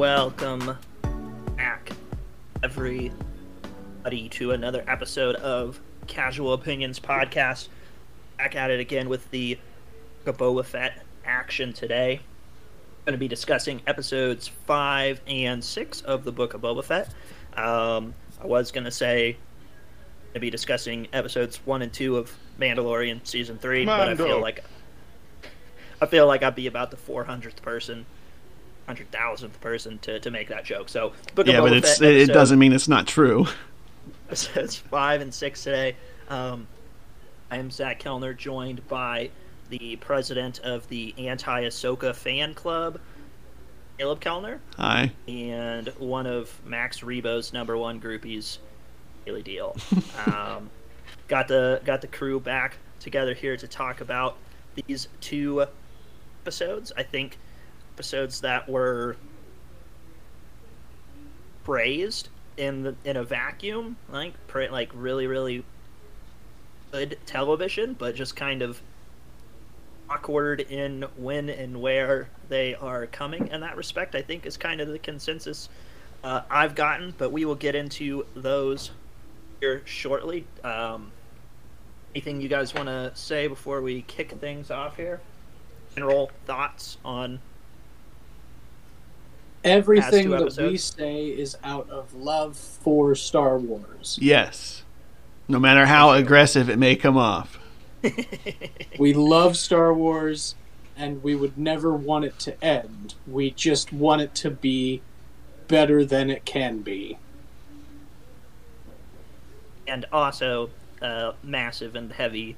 Welcome back, everybody, to another episode of Casual Opinions Podcast. Back at it again with the Boba Fett action today. I'm going to be discussing episodes 5 and 6 of the Book of Boba Fett. I was going to say I'm going to be discussing episodes 1 and 2 of Mandalorian Season 3, Mando. But I feel like I'd be about the 100,000th person to make that joke. So Book of Boba Fett episode, it doesn't mean it's not true. Episodes 5 and 6 today. I am Zach Kellner, joined by the president of the Anti-Ahsoka Fan Club, Caleb Kellner. Hi. And one of Max Rebo's #1 groupies, Haley Deal. Got the crew back together here to talk about these two episodes. I think episodes that were praised in a vacuum, like really, really good television, but just kind of awkward in when and where they are coming in that respect, I think, is kind of the consensus I've gotten, but we will get into those here shortly. Anything you guys want to say before we kick things off here? General thoughts on everything that we say is out of love for Star Wars. Yes. No matter how aggressive it may come off. We love Star Wars, and we would never want it to end. We just want it to be better than it can be. And also, massive and heavy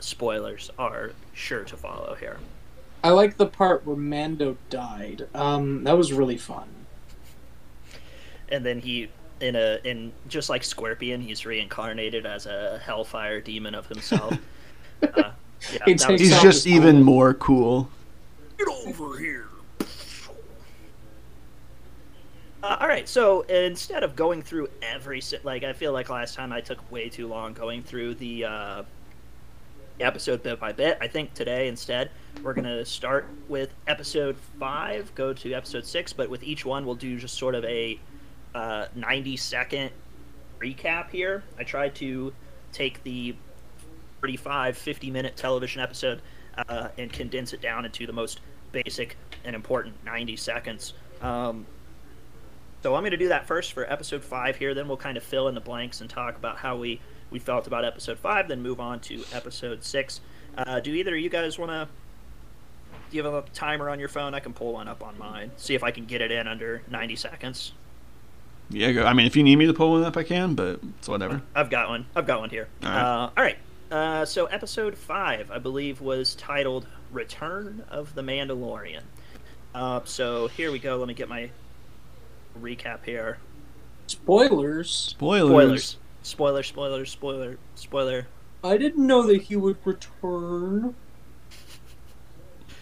spoilers are sure to follow here. I like the part where Mando died. That was really fun. And then he, in just like Scorpion, he's reincarnated as a hellfire demon of himself. He's just even more cool. Get over here. All right, so instead of going through every I feel like last time I took way too long going through the episode bit by bit. I think today instead we're going to start with episode 5, go to episode 6, but with each one we'll do just sort of a 90-second recap here. I tried to take the 50-minute television episode and condense it down into the most basic and important 90 seconds. So I'm going to do that first for episode 5 here, then we'll kind of fill in the blanks and talk about how we felt about episode 5, then move on to episode 6. Do either of you guys want to give a timer on your phone? I can pull one up on mine. See if I can get it in under 90 seconds. Yeah, go. I mean, if you need me to pull one up, I can, but it's whatever. I've got one here. All right. So episode 5, I believe, was titled Return of the Mandalorian. So here we go. Let me get my recap here. Spoiler. I didn't know that he would return.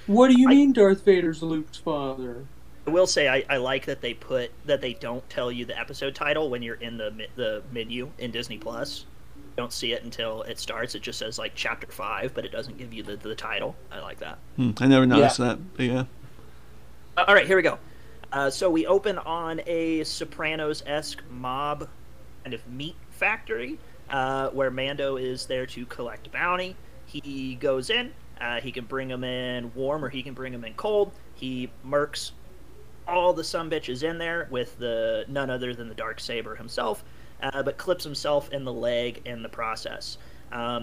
What do you mean Darth Vader's Luke's father? I will say I like that they put that they don't tell you the episode title when you're in the menu in Disney Plus. You don't see it until it starts. It just says like chapter 5, but it doesn't give you the title. I like that. I never noticed that. But yeah. All right, here we go. So we open on a Sopranos-esque mob kind of meat factory where Mando is there to collect bounty. He goes in. He can bring them in warm or he can bring them in cold. He murks all the sumbitches in there with the none other than the Darksaber himself, but clips himself in the leg in the process.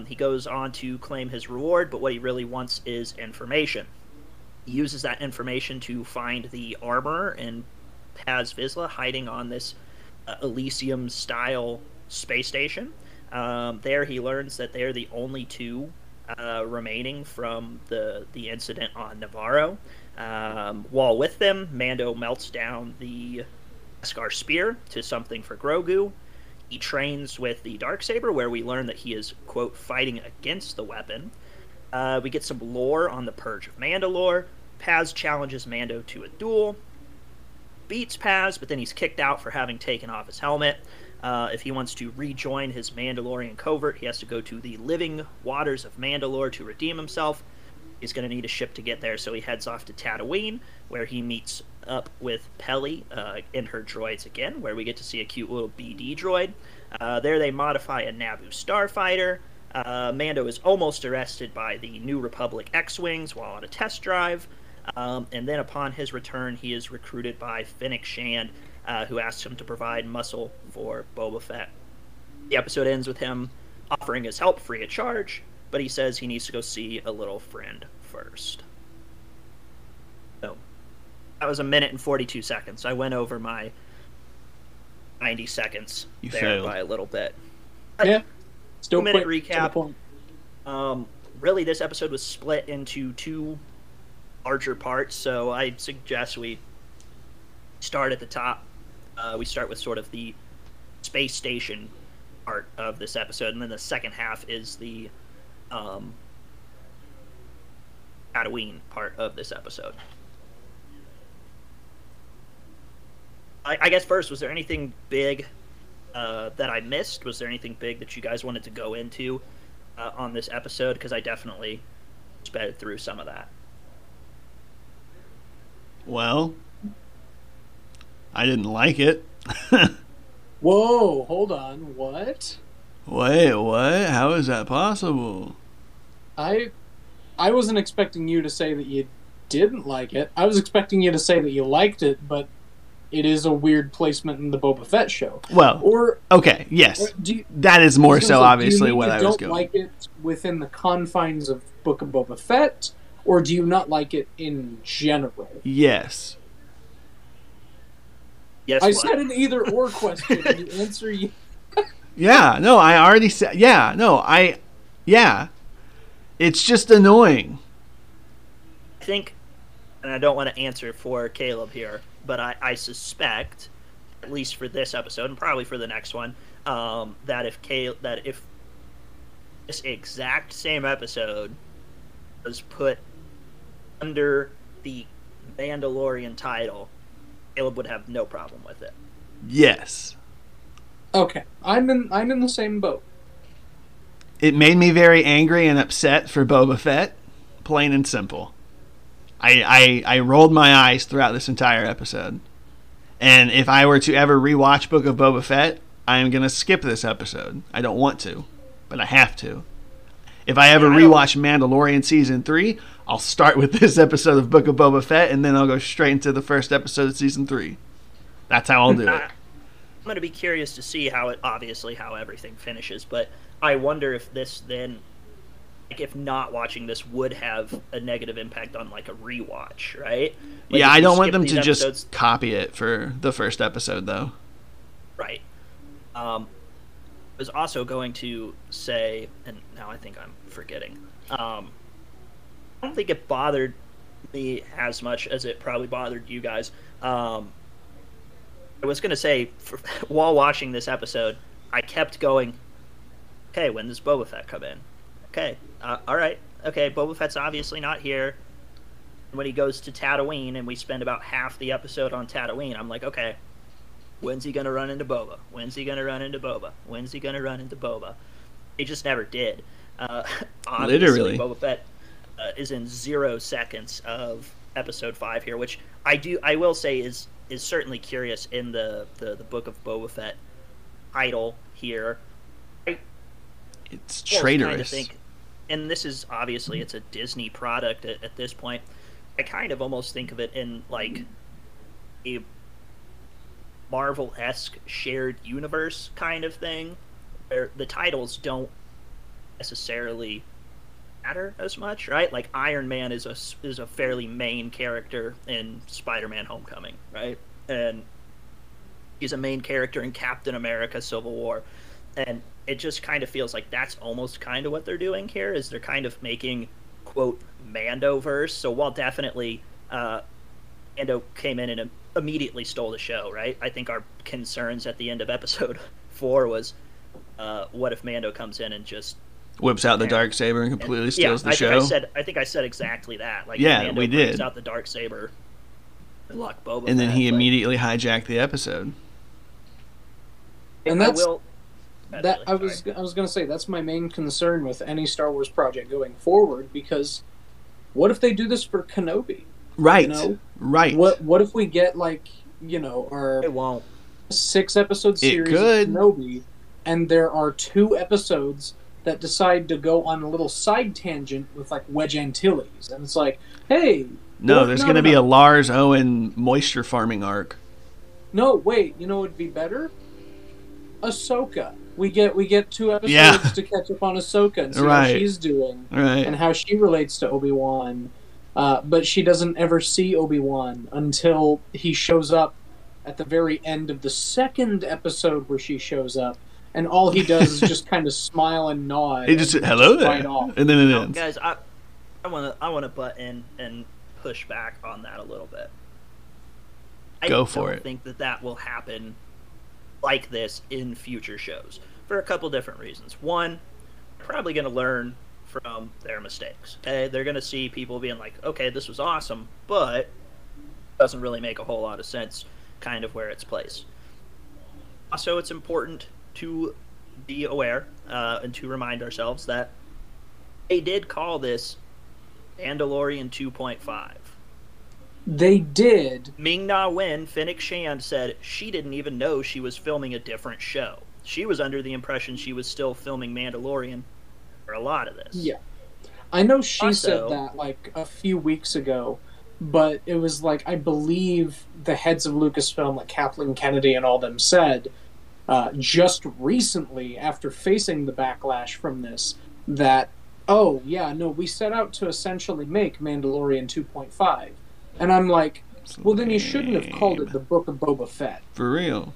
He goes on to claim his reward, but what he really wants is information. He uses that information to find the Armorer and Paz Vizsla hiding on this Elysium-style space station. There he learns that they're the only two remaining from the incident on Navarro. While with them, Mando melts down the Beskar Spear to something for Grogu. He trains with the Darksaber, where we learn that he is, quote, fighting against the weapon. We get some lore on the Purge of Mandalore. Paz challenges Mando to a duel. Beats Paz, but then he's kicked out for having taken off his helmet. If he wants to rejoin his Mandalorian covert, he has to go to the living waters of Mandalore to redeem himself. He's going to need a ship to get there, so he heads off to Tatooine, where he meets up with Peli and her droids again, where we get to see a cute little BD droid. There they modify a Naboo Starfighter. Mando is almost arrested by the New Republic X-Wings while on a test drive. And then upon his return, he is recruited by Fennec Shand, who asks him to provide muscle for Boba Fett. The episode ends with him offering his help free of charge, but he says he needs to go see a little friend first. So, that was a minute and 42 seconds. I went over my 90 seconds by a little bit. Yeah. Still minute recap. Really, this episode was split into two larger parts, so I suggest we start at the top. We start with sort of the space station part of this episode, and then the second half is the Tatooine part of this episode. I guess first, was there anything big that I missed? Was there anything big that you guys wanted to go into on this episode? Because I definitely sped through some of that. Well, I didn't like it. Whoa, hold on. What? Wait, what? How is that possible? I wasn't expecting you to say that you didn't like it. I was expecting you to say that you liked it, but it is a weird placement in the Boba Fett show. Well, or okay, yes, that is more so obviously what I was going. Do you like it within the confines of Book of Boba Fett, or do you not like it in general? Yes. Yes. I said an either or question. The answer you. Yeah. No, I already said. Yeah. No, I. Yeah. It's just annoying. I think, and I don't want to answer for Caleb here, but I suspect, at least for this episode and probably for the next one, that if this exact same episode was put under the Mandalorian title, Caleb would have no problem with it. Yes. Okay, I'm in the same boat. It made me very angry and upset for Boba Fett, plain and simple. I rolled my eyes throughout this entire episode. And if I were to ever rewatch Book of Boba Fett, I am going to skip this episode. I don't want to, but I have to. If I ever rewatch Mandalorian Season 3, I'll start with this episode of Book of Boba Fett, and then I'll go straight into the first episode of Season 3. That's how I'll do it. I'm going to be curious to see how everything finishes, but I wonder if this then... Like if not watching this would have a negative impact on like a rewatch, right? Like yeah, I don't want them to just copy it for the first episode, though. Right. I was also going to say, and now I think I'm forgetting. I don't think it bothered me as much as it probably bothered you guys. I was going to say, while watching this episode, I kept going, "Hey, when does Boba Fett come in? Okay, all right. Okay, Boba Fett's obviously not here." When he goes to Tatooine and we spend about half the episode on Tatooine, I'm like, okay, when's he going to run into Boba? When's he going to run into Boba? When's he going to run into Boba? He just never did. Literally. Boba Fett is in 0 seconds of episode 5 here, which I will say is certainly curious in the Book of Boba Fett title here. It's traitorous. I kind of think, and this is obviously it's a Disney product at this point. I kind of almost think of it in like a Marvel-esque shared universe kind of thing, where the titles don't necessarily matter as much, right? Like Iron Man is a fairly main character in Spider-Man: Homecoming, right? And he's a main character in Captain America: Civil War, and it just kind of feels like that's almost kind of what they're doing here, is they're kind of making, quote, Mandoverse. So while definitely Mando came in and immediately stole the show, right? I think our concerns at the end of episode 4 was, what if Mando comes in and just whips out the Darksaber and completely steals the show? I think I said exactly that. Like, yeah, Mando brings out the Darksaber and lock Boba. And then he immediately hijacked the episode. And that's... I was going to say that's my main concern with any Star Wars project going forward, because what if they do this for Kenobi? Right. You know? Right. What if we get, like, you know, our six-episode series of Kenobi, and there are 2 episodes that decide to go on a little side tangent with, like, Wedge Antilles. And it's like, hey... No, there's going to be a Lars Owen moisture farming arc. No, wait. You know what would be better? Ahsoka. We get 2 episodes to catch up on Ahsoka and see what she's doing and how she relates to Obi-Wan. But she doesn't ever see Obi-Wan until he shows up at the very end of the 2nd episode where she shows up. And all he does is just kind of smile and nod. He just said, hello there. And then it ends. Guys, I want to butt in and push back on that a little bit. I don't think that will happen like this in future shows for a couple different reasons. One, they're probably going to learn from their mistakes. Okay? They're going to see people being like, okay, this was awesome, but it doesn't really make a whole lot of sense kind of where it's placed. Also, it's important to be aware and to remind ourselves that they did call this Mandalorian 2.5. They did. Ming-Na Wen, Fennec Shand, said she didn't even know she was filming a different show. She was under the impression she was still filming Mandalorian for a lot of this. Yeah. I know she said that, like, a few weeks ago, but it was like, I believe the heads of Lucasfilm, like Kathleen Kennedy and all them, said just recently, after facing the backlash from this, that, oh, yeah, no, we set out to essentially make Mandalorian 2.5. And I'm like, well, then you shouldn't have called it the Book of Boba Fett. For real.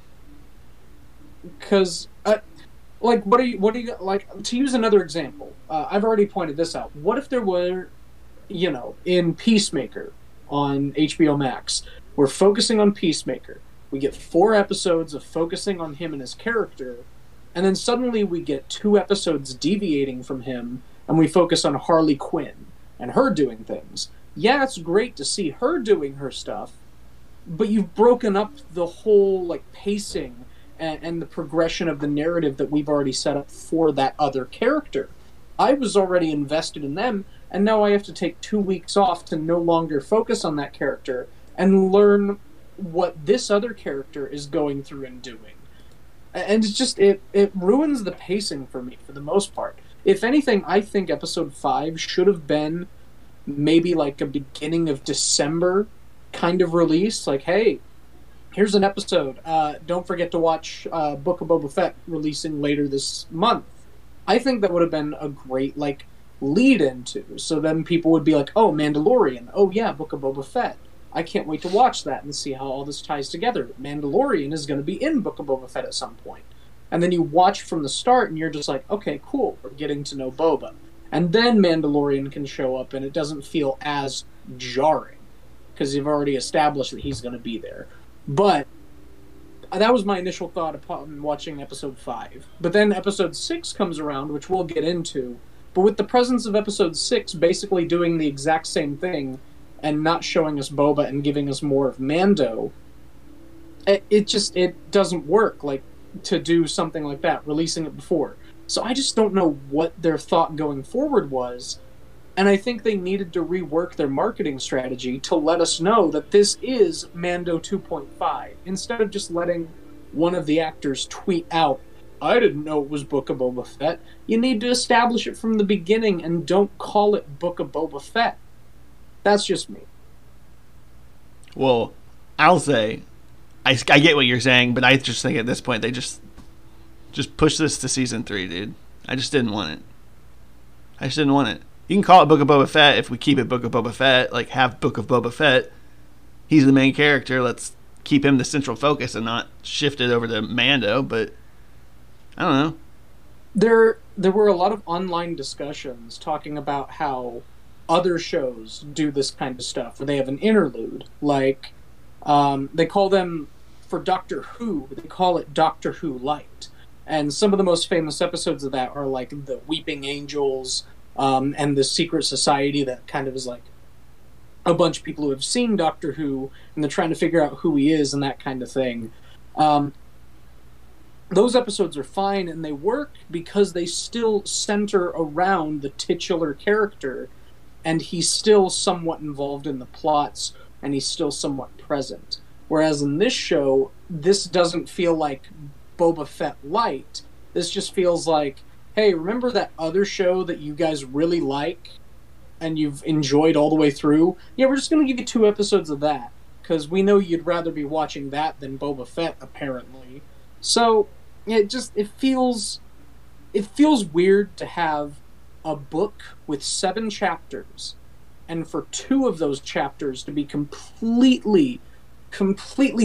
Because, like, what are you, like, to use another example, I've already pointed this out. What if there were, you know, in Peacemaker on HBO Max, we're focusing on Peacemaker. We get 4 episodes of focusing on him and his character, and then suddenly we get 2 episodes deviating from him, and we focus on Harley Quinn and her doing things. Yeah, it's great to see her doing her stuff, but you've broken up the whole, like, pacing and the progression of the narrative that we've already set up for that other character. I was already invested in them, and now I have to take 2 weeks off to no longer focus on that character and learn what this other character is going through and doing. And it's just, it ruins the pacing for me, for the most part. If anything, I think Episode 5 should have been maybe like a beginning of December kind of release. Like, hey, here's an episode. Don't forget to watch Book of Boba Fett releasing later this month. I think that would have been a great, like, lead into. So then people would be like, oh, Mandalorian. Oh, yeah, Book of Boba Fett. I can't wait to watch that and see how all this ties together. Mandalorian is going to be in Book of Boba Fett at some point. And then you watch from the start and you're just like, okay, cool, we're getting to know Boba. And then Mandalorian can show up and it doesn't feel as jarring because you've already established that he's going to be there. But that was my initial thought upon watching Episode 5. But then Episode 6 comes around, which we'll get into. But with the presence of Episode 6 basically doing the exact same thing and not showing us Boba and giving us more of Mando, it doesn't work, like, to do something like that, releasing it before. So I just don't know what their thought going forward was, and I think they needed to rework their marketing strategy to let us know that this is Mando 2.5, instead of just letting one of the actors tweet out, I didn't know it was Book of Boba Fett. You need to establish it from the beginning and don't call it Book of Boba Fett. That's just me. Well, I'll say, I get what you're saying, but I just think at this point they just push this to Season 3, dude. I just didn't want it. You can call it Book of Boba Fett if we keep it Book of Boba Fett. Like, have Book of Boba Fett. He's the main character. Let's keep him the central focus and not shift it over to Mando. But, I don't know. There were a lot of online discussions talking about how other shows do this kind of stuff, where they have an interlude. Like, they call them, for Doctor Who, they call it Doctor Who Light. And some of the most famous episodes of that are, like, the Weeping Angels and the Secret Society that kind of is, like, a bunch of people who have seen Doctor Who and they're trying to figure out who he is and that kind of thing. Those episodes are fine and they work because they still center around the titular character and he's still somewhat involved in the plots, and he's still somewhat present. Whereas in this show, this doesn't feel like Boba Fett light. This just feels like, hey, remember that other show that you guys really like and you've enjoyed all the way through? Yeah, we're just going to give you 2 episodes of that, because we know you'd rather be watching that than Boba Fett, apparently. So it feels weird to have a book with 7 chapters, and for 2 of those chapters to be completely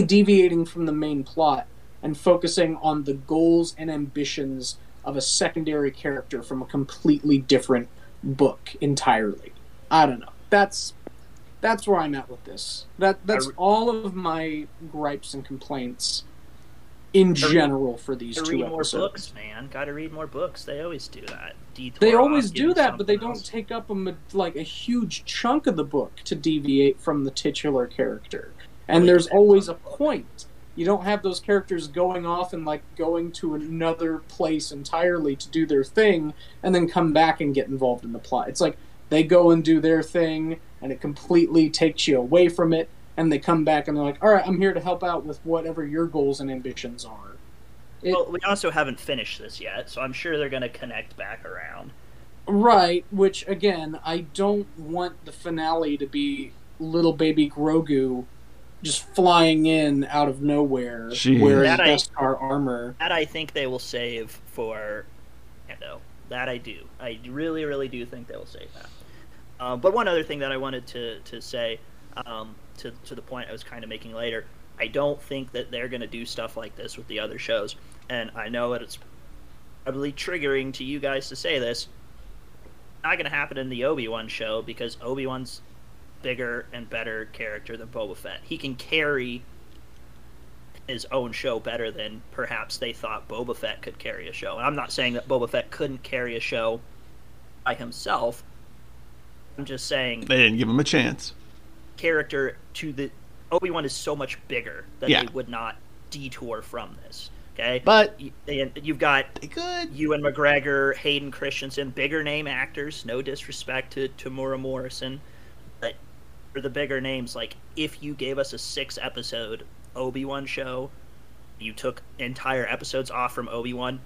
deviating from the main plot and focusing on the goals and ambitions of a secondary character from a completely different book entirely. I don't know. That's where I'm at with this. That's all of my gripes and complaints in general for these 2 episodes. Read more books, man. Got to read more books. They always do that. They always do that, but they don't take up a huge chunk of the book to deviate from the titular character. And there's always a point. You don't have those characters going off and like going to another place entirely to do their thing and then come back and get involved in the plot. It's like they go and do their thing and it completely takes you away from it, and they come back and they're like, all right, I'm here to help out with whatever your goals and ambitions are. Well, we also haven't finished this yet, so I'm sure they're going to connect back around. Right, which again, I don't want the finale to be little baby Grogu just flying in out of nowhere, wearing Beskar armor. That I think they will save for Mando. That I do. I really, really do think they will save that. But one other thing that I wanted to say, to the point I was kind of making later, I don't think that they're going to do stuff like this with the other shows. And I know that it's probably triggering to you guys to say this. It's not going to happen in the Obi-Wan show, because Obi-Wan's bigger and better character than Boba Fett. He can carry his own show better than perhaps they thought Boba Fett could carry a show. And I'm not saying that Boba Fett couldn't carry a show by himself. I'm just saying they didn't give him a chance. Character to the Obi-Wan is so much bigger that they would not detour from this. Okay, but you've got Ewan McGregor, Hayden Christensen, bigger name actors. No disrespect to Tamora Morrison. The bigger names, like if you gave us a 6-episode Obi-Wan show, you took entire episodes off from Obi-Wan,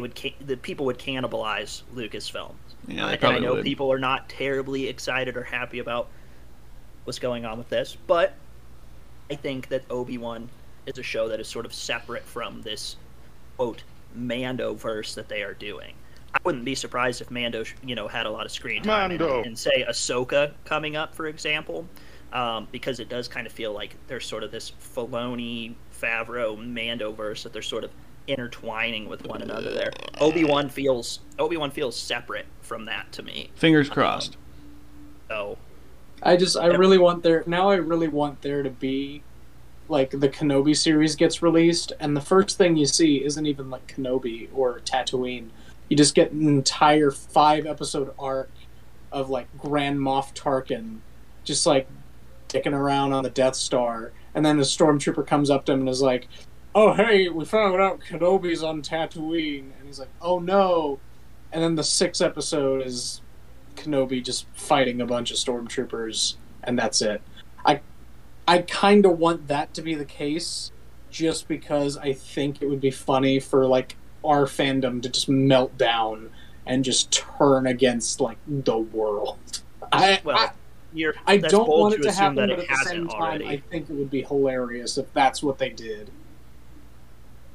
the people would cannibalize Lucasfilm. Yeah, and I know people are not terribly excited or happy about what's going on with this, but I think that Obi-Wan is a show that is sort of separate from this quote Mandoverse that they are doing. I wouldn't be surprised if Mando, had a lot of screen time and say Ahsoka coming up, for example, because it does kind of feel like there's sort of this Filoni, Favreau, Mandoverse that they're sort of intertwining with one another there. Obi-Wan feels separate from that to me. Fingers crossed. So I really want there to be, like, the Kenobi series gets released, and the first thing you see isn't even like Kenobi or Tatooine. You just get an entire 5-episode arc of, like, Grand Moff Tarkin just, like, dicking around on the Death Star. And then a stormtrooper comes up to him and is like, oh, hey, we found out Kenobi's on Tatooine. And he's like, oh, no. And then the 6th episode is Kenobi just fighting a bunch of stormtroopers, and that's it. I kind of want that to be the case just because I think it would be funny for, like, our fandom to just melt down and just turn against, like, the world. I don't want it to happen, but at the same time, I think it would be hilarious if that's what they did.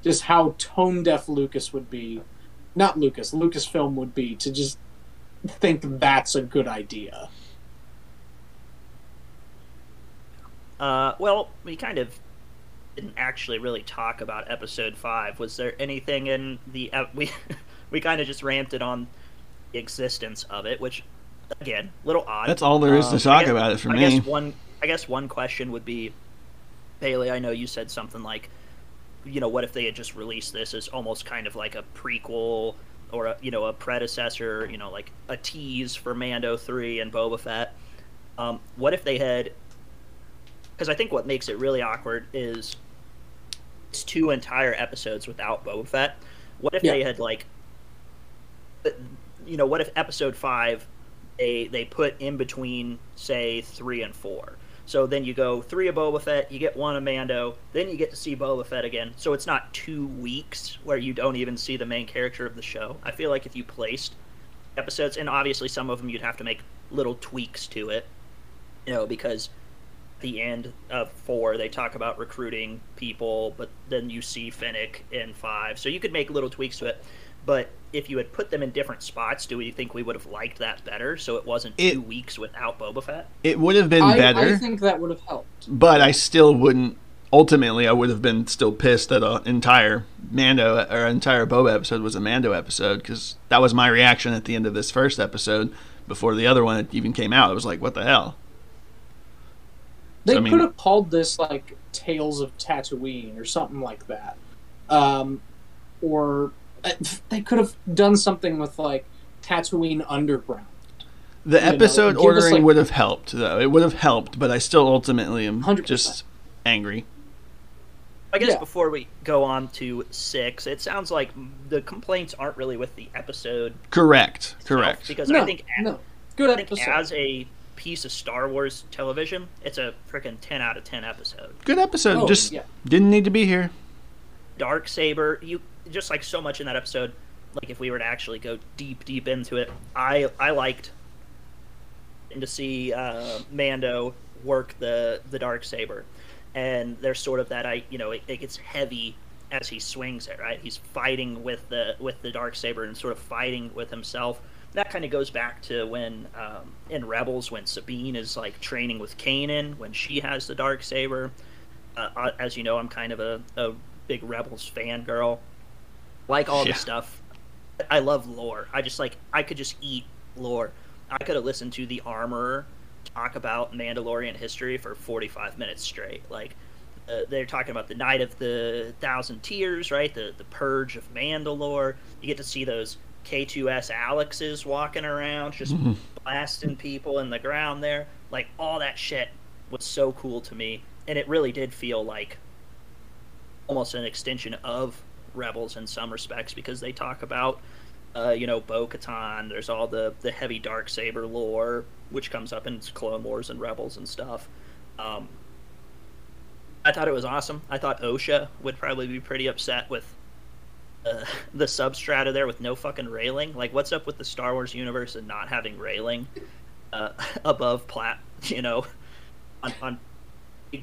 Just how tone-deaf Lucasfilm would be to just think that's a good idea. Well, we kind of didn't actually really talk about episode 5. Was there anything in the we kind of just ranted on the existence of it, which again, a little odd. That's all there is to talk about it for me. I guess one question would be, Bailey, I know you said something like, what if they had just released this as almost kind of like a prequel or a predecessor, like a tease for Mando 3 and Boba Fett. What if they had? Because I think what makes it really awkward is it's 2 entire episodes without Boba Fett. What if they had, what if episode 5 they put in between, say, 3 and 4. So then you go 3 of Boba Fett, you get 1 of Mando, then you get to see Boba Fett again. So it's not 2 weeks where you don't even see the main character of the show. I feel like if you placed episodes, and obviously some of them you'd have to make little tweaks to it, you know, because the end of 4 they talk about recruiting people, but then you see Fennec in 5. So you could make little tweaks to it. But if you had put them in different spots, do we think we would have liked that better? So it wasn't 2 weeks without Boba Fett? It would have been better. I think that would have helped. But I still wouldn't. Ultimately, I would have been still pissed that an entire Mando or entire Boba episode was a Mando episode, because that was my reaction at the end of this first episode before the other one even came out. It was like, what the hell? They could have called this like Tales of Tatooine or something like that. Or they could have done something with like Tatooine Underground. The episode ordering would have helped, though. It would have helped, but I still ultimately am 100%. Just angry. I guess before we go on to 6, it sounds like the complaints aren't really with the episode. Correct. Because I think as a piece of Star Wars television, it's a freaking 10 out of 10 episode. Good episode. Didn't need to be here. Darksaber, just like so much in that episode, like if we were to actually go deep into it, I liked to see Mando work the Darksaber, and there's sort of that it gets heavy as he swings it, right? He's fighting with the Darksaber and sort of fighting with himself. That kind of goes back to when in Rebels, when Sabine is like training with Kanan when she has the Darksaber. As you know, I'm kind of a big Rebels fangirl. Like all the stuff, I love lore. I could just eat lore. I could have listened to the Armorer talk about Mandalorian history for 45 minutes straight. Like, they're talking about the Night of the Thousand Tears, right? The Purge of Mandalore. You get to see those K2SO Alexes walking around, just blasting people in the ground there. Like, all that shit was so cool to me. And it really did feel like almost an extension of Rebels in some respects, because they talk about Bo-Katan. There's all the heavy Darksaber lore, which comes up in Clone Wars and Rebels and stuff. I thought it was awesome. I thought OSHA would probably be pretty upset with the substrata there with no fucking railing. Like, what's up with the Star Wars universe and not having railing above plat? On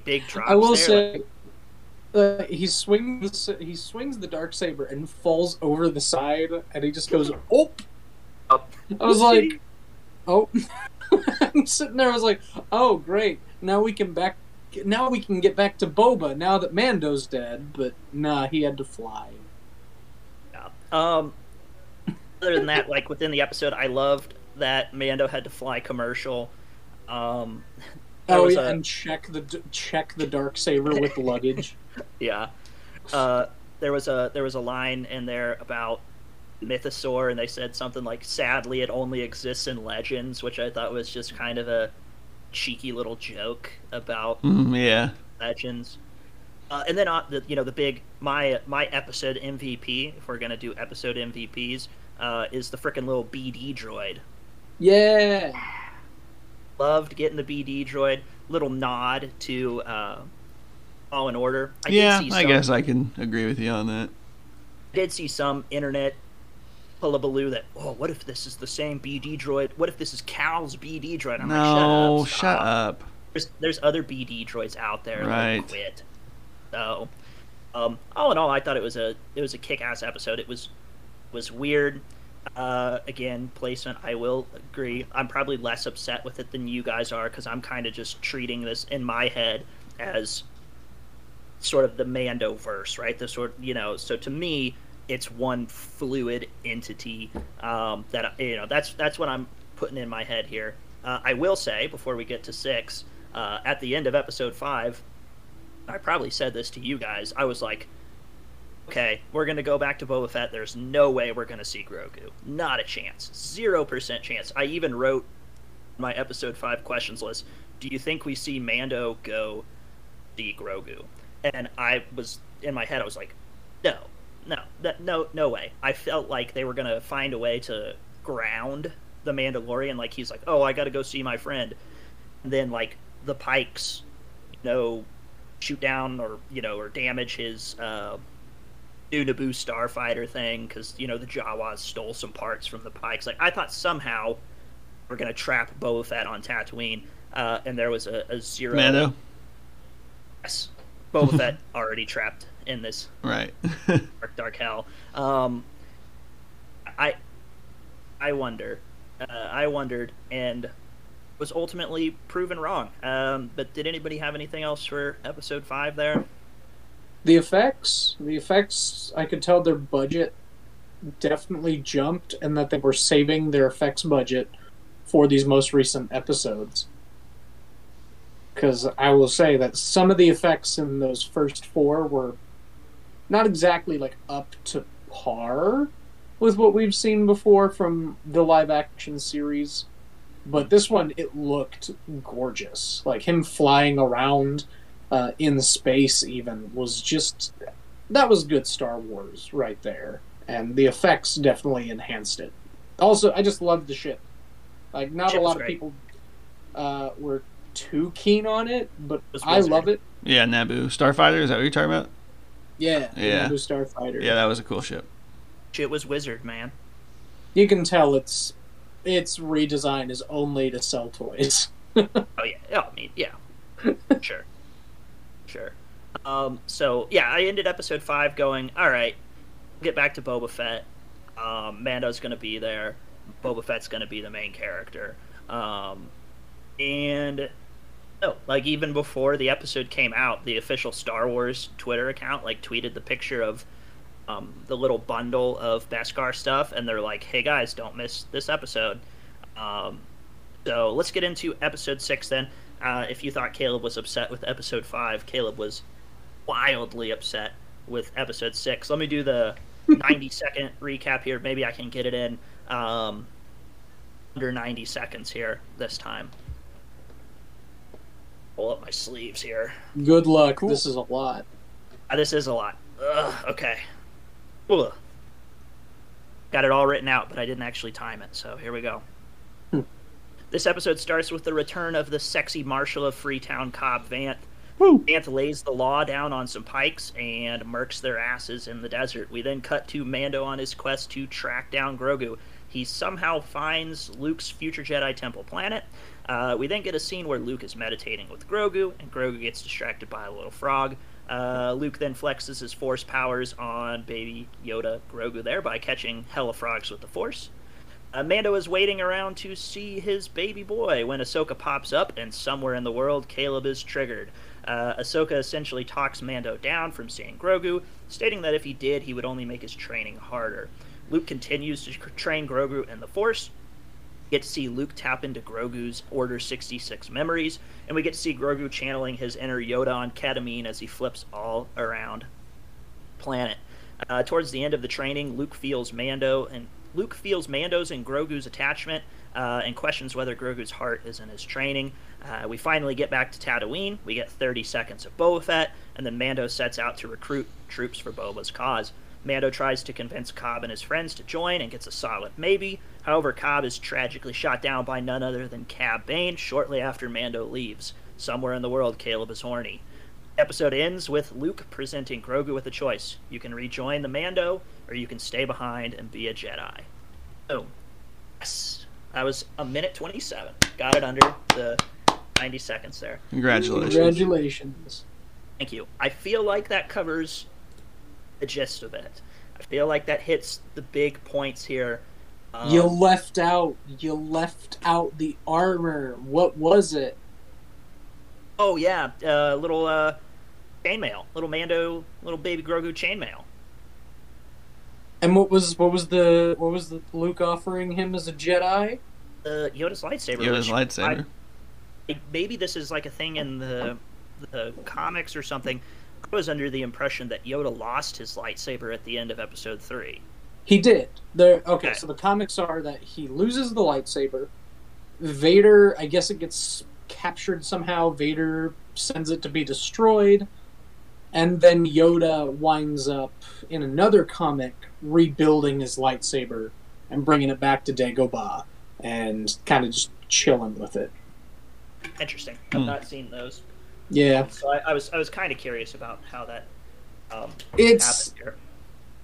big drops. I will say. He swings the Darksaber and falls over the side, and he just goes, oh! I was like, oh. I'm sitting there, I was like, oh, great. Now we can get back to Boba, now that Mando's dead. But nah, he had to fly. Yeah. Other than that, like, within the episode, I loved that Mando had to fly commercial. And check the Darksaber with luggage. Yeah, there was a line in there about Mythosaur, and they said something like, "Sadly, it only exists in legends," which I thought was just kind of a cheeky little joke about legends. And then the big my episode MVP, if we're gonna do episode MVPs, is the frickin' little BD droid. Yeah. Loved getting the BD droid. Little nod to Fallen Order. I guess I can agree with you on that. I did see some internet hullabaloo that, what if this is the same BD droid? What if this is Cal's BD droid? I'm like, shut up. There's other BD droids out there. Right. Like, quit. So, all in all, I thought it was a kick-ass episode. It was weird. Again, placement, I will agree. I'm probably less upset with it than you guys are, because I'm kind of just treating this in my head as sort of the Mandoverse, right? So to me, it's one fluid entity that's what I'm putting in my head here. I will say, before we get to 6, at the end of episode 5, I probably said this to you guys. I was like, okay, we're going to go back to Boba Fett. There's no way we're going to see Grogu. Not a chance. 0% chance. I even wrote my episode 5 questions list, do you think we see Mando go see Grogu? And I was like, no way. I felt like they were going to find a way to ground the Mandalorian, like, he's like, oh, I gotta go see my friend. And then, like, the Pikes, you know, shoot down or, you know, or damage his new Naboo Starfighter thing because, you know, the Jawas stole some parts from the Pikes. Like, I thought somehow we're gonna trap Boba Fett on Tatooine, and there was a zero. Mando? Yes. Boba Fett already trapped in this. Right. dark hell. I wondered, and was ultimately proven wrong. But did anybody have anything else for episode 5 there? The effects, I could tell their budget definitely jumped, and that they were saving their effects budget for these most recent episodes. Because I will say that some of the effects in those first 4 were not exactly, like, up to par with what we've seen before from the live-action series. But this one, it looked gorgeous. Like, him flying around in space, even, was just... That was good Star Wars right there. And the effects definitely enhanced it. Also, I just loved the ship. Like, not a lot of people were... too keen on it, but I love it. Yeah, Naboo Starfighter, is that what you're talking about? Yeah. Naboo Starfighter. Yeah, that was a cool ship. Shit was wizard, man. You can tell its redesign is only to sell toys. Sure. So yeah, I ended episode 5 going, all right, get back to Boba Fett. Mando's gonna be there. Boba Fett's gonna be the main character. Like, even before the episode came out, the official Star Wars Twitter account, like, tweeted the picture of the little bundle of Beskar stuff, and they're like, hey, guys, don't miss this episode. So let's get into episode 6, then. If you thought Caleb was upset with episode 5, Caleb was wildly upset with episode 6. Let me do the 90-second recap here. Maybe I can get it in under 90 seconds here this time. Pull up my sleeves here. Good luck. Cool. This is a lot. This is a lot. Ugh, okay. Ugh. Got it all written out, but I didn't actually time it, so here we go. This episode starts with the return of the sexy marshal of Freetown, Cobb Vanth. Woo. Vanth lays the law down on some Pikes and murks their asses in the desert. We then cut to Mando on his quest to track down Grogu. He somehow finds Luke's future Jedi Temple planet. We then get a scene where Luke is meditating with Grogu, and Grogu gets distracted by a little frog. Luke then flexes his Force powers on baby Yoda Grogu there by catching hella frogs with the Force. Mando is waiting around to see his baby boy when Ahsoka pops up, and somewhere in the world, Caleb is triggered. Ahsoka essentially talks Mando down from seeing Grogu, stating that if he did, he would only make his training harder. Luke continues to train Grogu in the Force. We get to see Luke tap into Grogu's Order 66 memories, and we get to see Grogu channeling his inner Yoda on ketamine as he flips all around planet. Towards the end of the training, Luke feels Mando's and Grogu's attachment and questions whether Grogu's heart is in his training. We finally get back to Tatooine. We get 30 seconds of Boba Fett, and then Mando sets out to recruit troops for Boba's cause. Mando tries to convince Cobb and his friends to join and gets a solid maybe. However, Cobb is tragically shot down by none other than Cad Bane shortly after Mando leaves. Somewhere in the world, Caleb is horny. Episode ends with Luke presenting Grogu with a choice. You can rejoin the Mando, or you can stay behind and be a Jedi. Boom. Yes. That was a minute 27. Got it under the 90 seconds there. Congratulations. Thank you. I feel like that covers... the gist of it. I feel like that hits the big points here. You left out the armor. What was it? Oh yeah, little chainmail, little Mando, little baby Grogu chainmail. And what was the Luke offering him as a Jedi? Yoda's lightsaber. Maybe this is like a thing in the comics or something. I was under the impression that Yoda lost his lightsaber at the end of episode 3. He did. So the comics are that he loses the lightsaber. Vader, I guess it gets captured somehow. Vader sends it to be destroyed. And then Yoda winds up in another comic rebuilding his lightsaber and bringing it back to Dagobah. and kind of just chilling with it. Interesting. I've not seen those. Yeah. So I was kind of curious about how that happened here.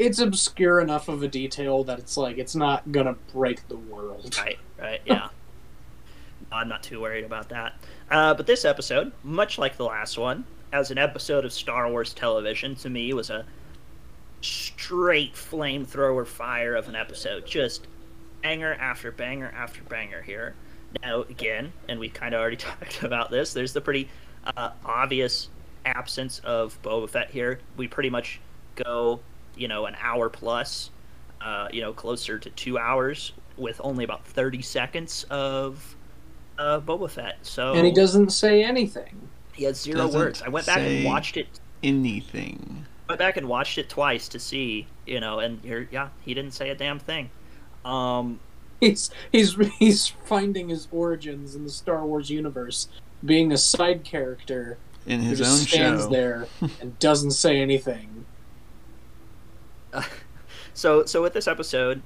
It's obscure enough of a detail that it's like, it's not gonna break the world. Right, right, yeah. I'm not too worried about that. But this episode, much like the last one, as an episode of Star Wars television, to me was a straight flamethrower fire of an episode. Just banger after banger after banger here. Now, again, and we kind of already talked about this, there's the pretty obvious absence of Boba Fett here. We pretty much go, you know, an hour plus, you know, closer to 2 hours with only about 30 seconds of Boba Fett. So, and he doesn't say anything. He has zero words. I went back and watched it. Anything. Went back and watched it twice to see, you know, and here, yeah, he didn't say a damn thing. He's finding his origins in the Star Wars universe, being a side character in his own stands show. There and doesn't say anything. So with this episode,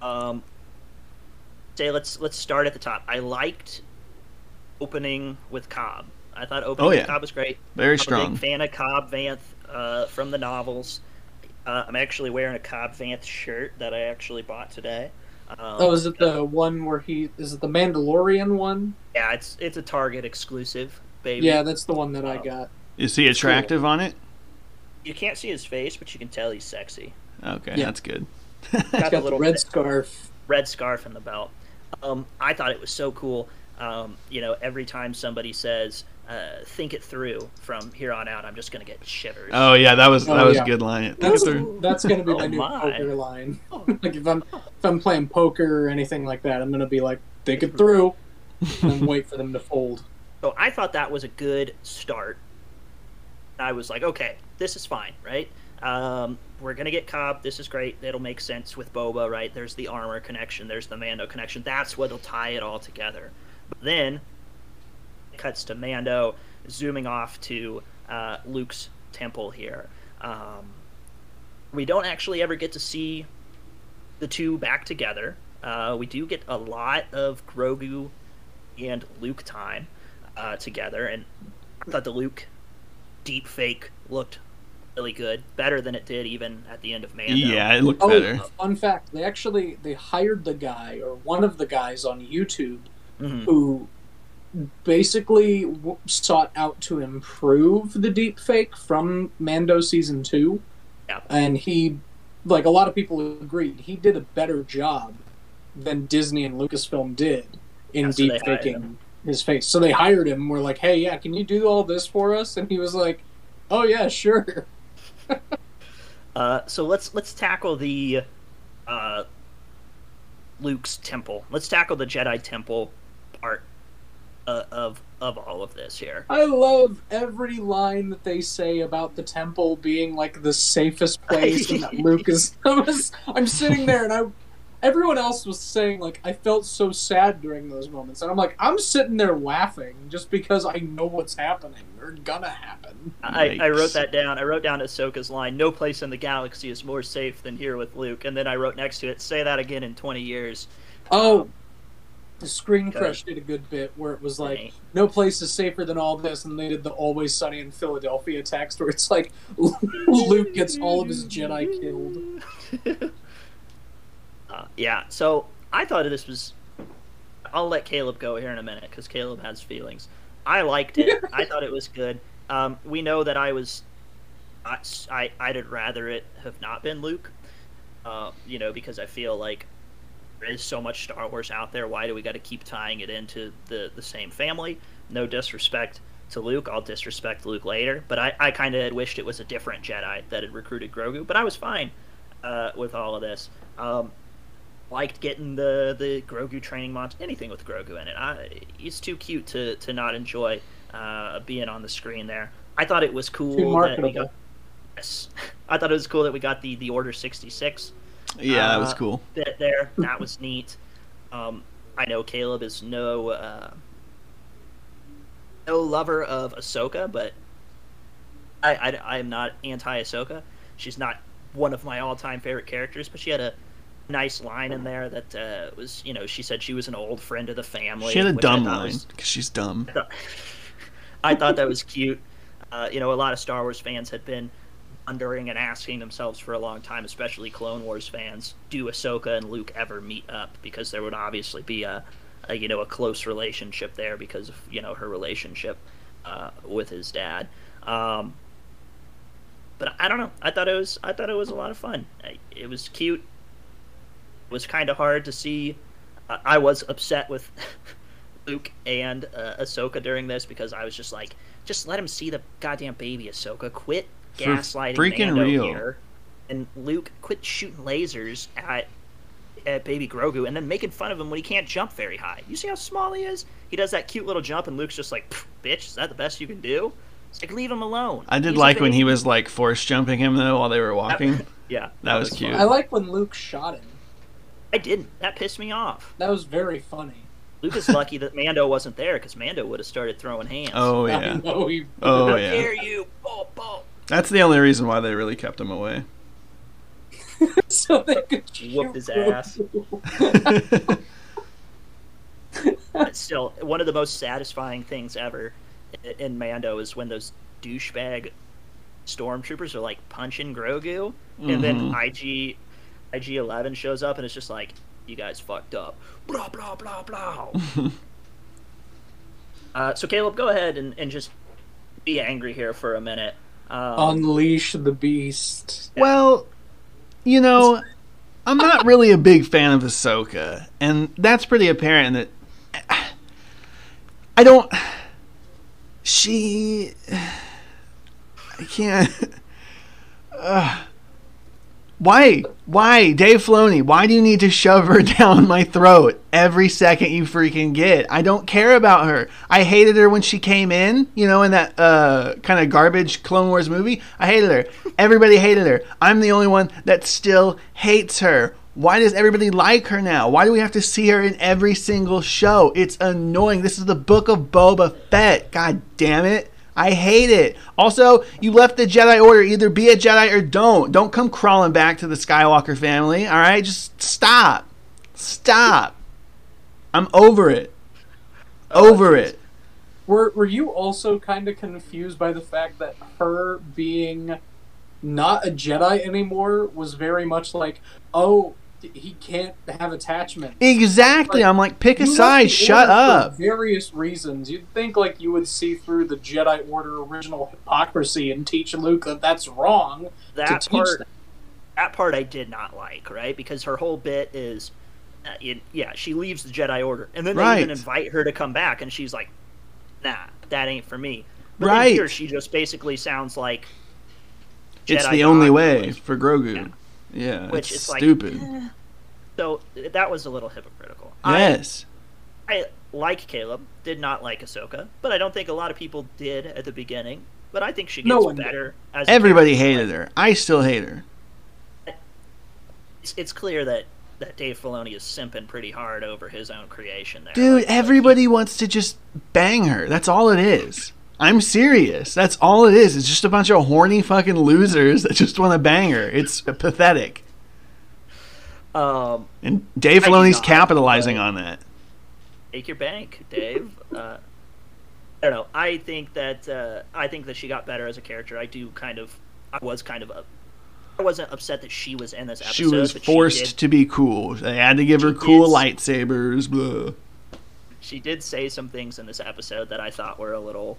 say let's start at the top. I liked opening with Cobb. I thought opening with Cobb was great. Very strong. I'm a big fan of Cobb Vanth from the novels. I'm actually wearing a Cobb Vanth shirt that I actually bought today. Is it the one where he... Is it the Mandalorian one? Yeah, it's a Target exclusive, baby. Yeah, that's the one that I got. Is he attractive on it? You can't see his face, but you can tell he's sexy. Okay, that's good. He's got the red scarf. Red scarf and the belt. I thought it was so cool. You know, every time somebody says, think it through from here on out, I'm just going to get shivers. Oh, yeah, that was a good line. That's going to be my new poker line. Like, if I'm playing poker or anything like that, I'm going to be like, think it through, and wait for them to fold. So I thought that was a good start. I was like, okay, this is fine, right? We're going to get Cobb. This is great. It'll make sense with Boba, right? There's the Armorer connection. There's the Mando connection. That's what'll tie it all together. But then it cuts to Mando zooming off to Luke's temple here. We don't actually ever get to see the two back together. We do get a lot of Grogu and Luke time together. And I thought the Luke deep fake looked really good, better than it did even at the end of Mando. Yeah, it looked better. Fun fact, they hired the guy, or one of the guys on YouTube, who basically sought out to improve the deep fake from Mando Season 2. Yeah. And he, like a lot of people agreed, he did a better job than Disney and Lucasfilm did in deep faking his face. So they hired him, we're like, hey, yeah, can you do all this for us? And he was like, oh yeah, sure. So let's tackle the Luke's temple. Let's tackle the Jedi temple part of all of this here. I love every line that they say about the temple being like the safest place. And that Luke is... I'm sitting there and everyone else was saying, like, I felt so sad during those moments. And I'm like, I'm sitting there laughing just because I know what's happening. Or gonna happen. I wrote that down. I wrote down Ahsoka's line, no place in the galaxy is more safe than here with Luke. And then I wrote next to it, say that again in 20 years. The Screen Crush did a good bit where it was like, no place is safer than all this. And they did the Always Sunny in Philadelphia text where it's like, Luke gets all of his Jedi killed. Yeah, so I thought this was... I'll let Caleb go here in a minute, because Caleb has feelings. I liked it. I thought it was good. We know that I was... I'd rather it have not been Luke, you know, because I feel like there is so much Star Wars out there. Why do we got to keep tying it into the same family? No disrespect to Luke. I'll disrespect Luke later. But I kind of had wished it was a different Jedi that had recruited Grogu. But I was fine with all of this. Liked getting the Grogu training montage. Anything with Grogu in it. He's too cute to not enjoy being on the screen there. I thought it was cool that we got... Yes. I thought it was cool that we got the Order 66. Yeah, that was cool. There. That was neat. I know Caleb is no lover of Ahsoka, but I am not anti-Ahsoka. She's not one of my all-time favorite characters, but she had a nice line in there that was, you know, she said she was an old friend of the family. She had a dumb line because she's dumb. I thought that was cute. You know, a lot of Star Wars fans had been wondering and asking themselves for a long time, especially Clone Wars fans, do Ahsoka and Luke ever meet up? Because there would obviously be a you know, a close relationship there because of, you know, her relationship with his dad. But I don't know. I thought it was a lot of fun. It was cute. It was kind of hard to see. I was upset with Luke and Ahsoka during this because I was just like, just let him see the goddamn baby, Ahsoka. Quit gaslighting freaking Mando here. And Luke, quit shooting lasers at baby Grogu and then making fun of him when he can't jump very high. You see how small he is? He does that cute little jump and Luke's just like, bitch, is that the best you can do? It's like, leave him alone. I did like when he was like force jumping him though while they were walking. Yeah. That was cute. I like when Luke shot him. I didn't. That pissed me off. That was very funny. Luke is lucky that Mando wasn't there because Mando would have started throwing hands. Oh, yeah. Oh, yeah. How dare you? Boom, boom. That's the only reason why they really kept him away. So they could whoop his ass. But still, one of the most satisfying things ever in Mando is when those douchebag stormtroopers are like punching Grogu, mm-hmm. and then IG-11 shows up and it's just like, you guys fucked up. Blah, blah, blah, blah. So Caleb, go ahead and just be angry here for a minute. Unleash the beast. Well, you know, I'm not really a big fan of Ahsoka, and that's pretty apparent in that I don't... She... I can't... Why? Why? Dave Filoni, why do you need to shove her down my throat every second you freaking get? I don't care about her. I hated her when she came in, you know, in that kind of garbage Clone Wars movie. I hated her. Everybody hated her. I'm the only one that still hates her. Why does everybody like her now? Why do we have to see her in every single show? It's annoying. This is the Book of Boba Fett. God damn it. I hate it. Also, you left the Jedi Order. Either be a Jedi or don't. Don't come crawling back to the Skywalker family, all right? Just stop. Stop. I'm over it. Over it. Were you also kind of confused by the fact that her being not a Jedi anymore was very much like, oh, he can't have attachments. Exactly. Like, I'm like, pick a side. Shut up. For various reasons. You'd think like you would see through the Jedi Order original hypocrisy and teach Luke that that's wrong. That part I did not like, right? Because her whole bit is, she leaves the Jedi Order, and then they even invite her to come back, and she's like, nah, that ain't for me. But right. Here she just basically sounds like Jedi it's the only way for Grogu. Yeah. Yeah, which it's stupid. Like, so that was a little hypocritical. Yes. I, like Caleb, did not like Ahsoka, but I don't think a lot of people did at the beginning. But I think she gets better. As everybody hated her. I still hate her. It's clear that Dave Filoni is simping pretty hard over his own creation there. Dude, like, everybody wants to just bang her. That's all it is. I'm serious. That's all it is. It's just a bunch of horny fucking losers that just want to bang her. It's pathetic. And Dave Filoni's capitalizing on that. Take your bank, Dave. I don't know. I think that she got better as a character. I wasn't upset that she was in this episode. She was forced to be cool. They had to give her cool lightsabers. Blah. She did say some things in this episode that I thought were a little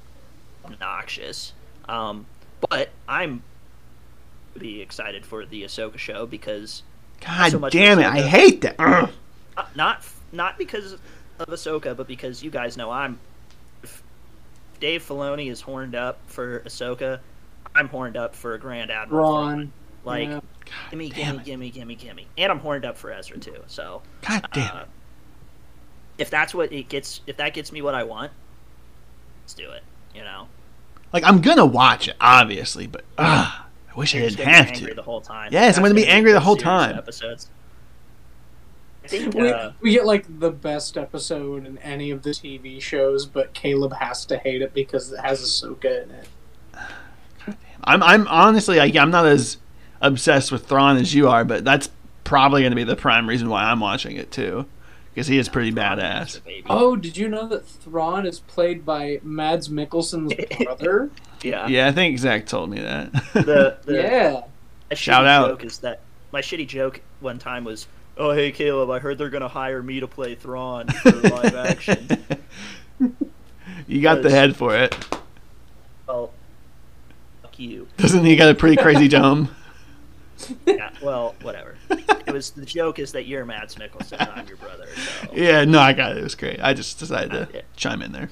obnoxious, but I'm be excited for the Ahsoka show because God damn it, Ahsoka, I hate that. Not because of Ahsoka, but because you guys know if Dave Filoni is horned up for Ahsoka, I'm horned up for Grand Admiral Thrawn. Like, yeah. Gimme. And I'm horned up for Ezra too. So God damn it. If that's what it gets, if that gets me what I want, let's do it. You know, like I'm gonna watch it, obviously, but I wish I didn't have to. The whole time. Yes, I'm gonna be angry the whole time. Episodes. I think we get like the best episode in any of the TV shows, but Caleb has to hate it because it has Ahsoka in it. I'm honestly, I'm not as obsessed with Thrawn as you are, but that's probably going to be the prime reason why I'm watching it too, because he is pretty badass. Oh, did you know that Thrawn is played by Mads Mikkelsen's brother? Yeah. Yeah, I think Zach told me that. A shout out. Joke is that my shitty joke one time was, "Oh, hey Caleb, I heard they're going to hire me to play Thrawn for live action." You got the head for it. Well, fuck you. Doesn't he got a pretty crazy dome? Yeah, well, whatever. It was, the joke is that you're Mads Mikkelsen, and I'm your brother. So. Yeah, no, I got it. It was great. I just decided to chime in there.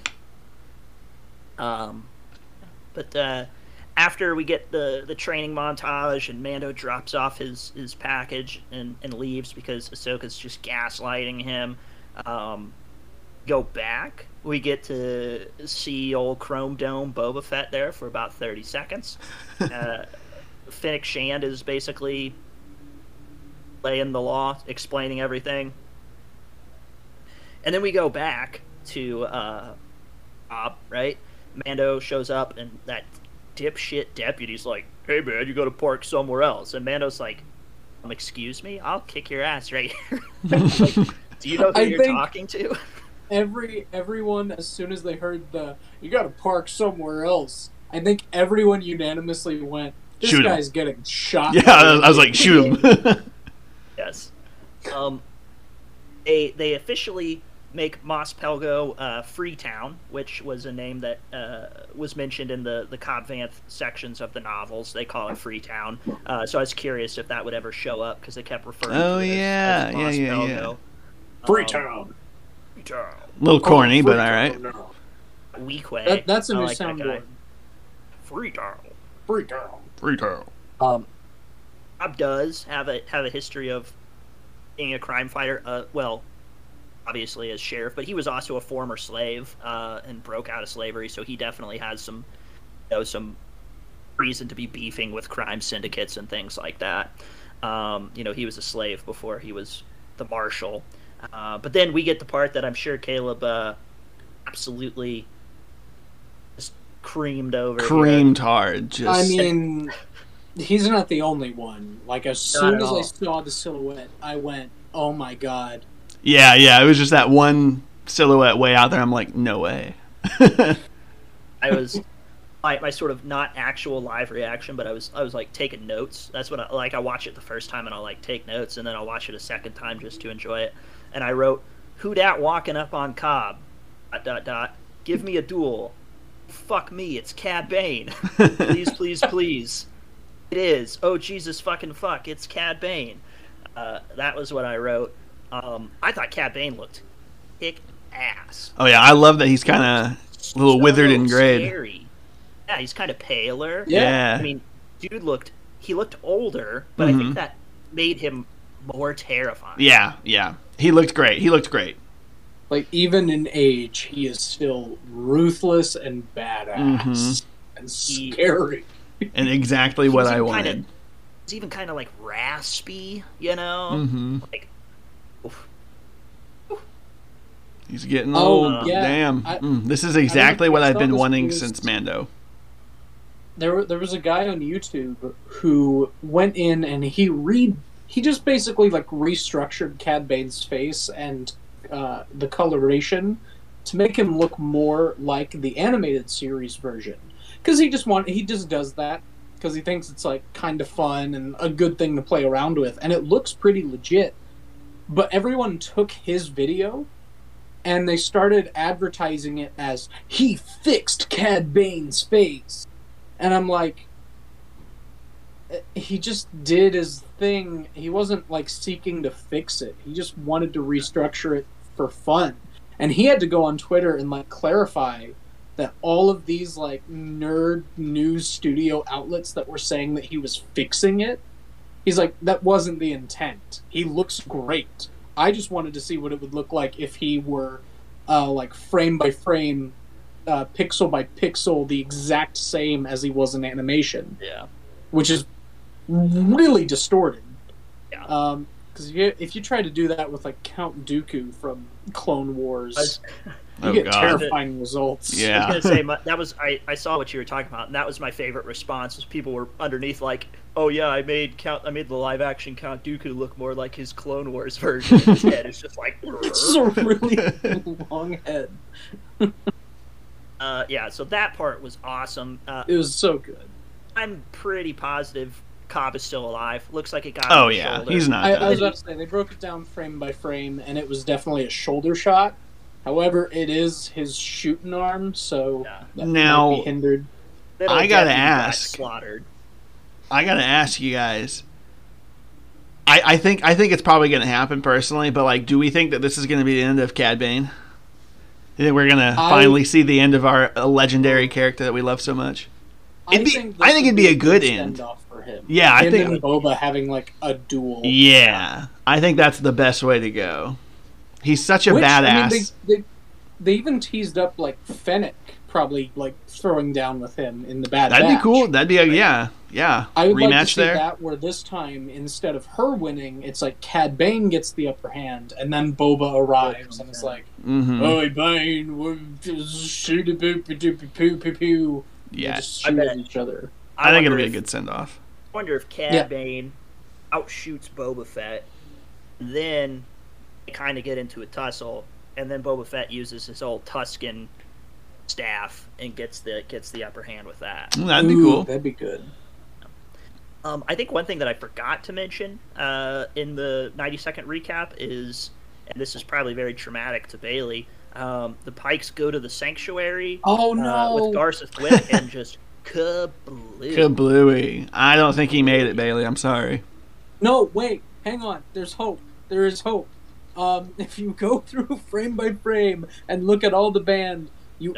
But after we get the training montage and Mando drops off his package and leaves because Ahsoka's just gaslighting him, go back. We get to see old Chrome Dome Boba Fett there for about 30 seconds. Fennec Shand is basically laying the law, explaining everything. And then we go back to Bob, right? Mando shows up, and that dipshit deputy's like, "Hey, man, you gotta park somewhere else." And Mando's like, "Excuse me? I'll kick your ass right here." Like, do you know who you're talking to? Everyone, as soon as they heard the, "You gotta park somewhere else," I think everyone unanimously went, "This shoot guy's him. Getting shot." Yeah, I was like, "Shoot him." Yes. They officially make Mos Pelgo Freetown, which was a name that was mentioned in the Cobb Vanth sections of the novels. They call it Freetown. So I was curious if that would ever show up, because they kept referring to it as Mos Pelgo. Freetown. Freetown. A little corny, but all right. No. Weequay. That's a new soundboard. Freetown. Freetown. Freetown. Bob does have a history of being a crime fighter. Well, obviously as sheriff, but he was also a former slave and broke out of slavery, so he definitely has some, you know, some reason to be beefing with crime syndicates and things like that. You know, he was a slave before he was the marshal. But then we get the part that I'm sure Caleb absolutely just creamed over. Creamed hard. Just... I mean, he's not the only one. Like, as soon as I saw the silhouette, I went, "Oh my god." Yeah, yeah, it was just that one silhouette way out there. I'm like, no way. I was, my sort of not actual live reaction, but I was like taking notes. That's when I watch it the first time and I'll like take notes, and then I'll watch it a second time just to enjoy it. And I wrote, "Who dat walking up on Cobb? ... Give me a duel. Fuck me, it's Cad Bane. Please, please, please. It is. Oh Jesus fucking fuck! It's Cad Bane." That was what I wrote. I thought Cad Bane looked kick ass. Oh yeah, I love that he's kind of a little withered and gray. Scary. Yeah, he's kind of paler. Yeah. I mean, dude looked older, but I think that made him more terrifying. Yeah, yeah. He looked great. He looked great. Like, even in age, he is still ruthless and badass and scary. And exactly what I wanted. He's even kind of like raspy, you know? Like, he's getting old. Yeah. Damn. This is exactly what I've been wanting since Mando. There was a guy on YouTube who went in and he just basically like restructured Cad Bane's face and the coloration to make him look more like the animated series version, because he just does that because he thinks it's like kind of fun and a good thing to play around with, and it looks pretty legit. But everyone took his video and they started advertising it as, "He fixed Cad Bane's face." And I'm like, he just did his thing. He wasn't, like, seeking to fix it. He just wanted to restructure it for fun. And he had to go on Twitter and, like, clarify that all of these, like, nerd news studio outlets that were saying that he was fixing it, he's like, that wasn't the intent. He looks great. I just wanted to see what it would look like if he were, like, frame by frame, pixel by pixel, the exact same as he was in animation. Yeah. Which is really distorted. Yeah. Because if you try to do that with, like, Count Dooku from Clone Wars... You get terrifying results. Yeah. I was gonna say that was I saw what you were talking about, and that was my favorite response. Was people were underneath like, "Oh yeah, I made the live action Count Dooku look more like his Clone Wars version." His head is just like it's a really long head. Yeah, so that part was awesome. It was so good. I'm pretty positive Cobb is still alive. Looks like it got him. Oh yeah, shoulder. He's not. I was about to say they broke it down frame by frame, and it was definitely a shoulder shot. However, it is his shooting arm, so that now might be hindered. I gotta ask. I gotta ask you guys. I think it's probably gonna happen personally, but like, do we think that this is gonna be the end of Cad Bane? That we're gonna finally see the end of our legendary character that we love so much? I think it'd be a good end for him. Yeah, I think and Boba having like a duel. Yeah, I think that's the best way to go. He's such a badass. I mean, they even teased up like Fennec probably like throwing down with him in the Bad Batch. That'd be cool. That'd be a yeah. I would rematch like to see that where this time instead of her winning, it's like Cad Bane gets the upper hand, and then Boba arrives and it's like, "Oh Bane, we'll shoot a boop." Yeah, I bet each other. I think it'll be a good send off. I wonder if Cad Bane outshoots Boba Fett, then they kind of get into a tussle, and then Boba Fett uses his old Tusken staff and gets the upper hand with that. That'd be cool. That'd be good. I think one thing that I forgot to mention in the 90-second recap is, and this is probably very traumatic to Bailey, the Pikes go to the sanctuary. Oh no! With Garth's whip and just kablooey. I don't think he made it, Bailey. I'm sorry. No, wait, hang on. There's hope. There is hope. If you go through frame by frame and look at all the band, you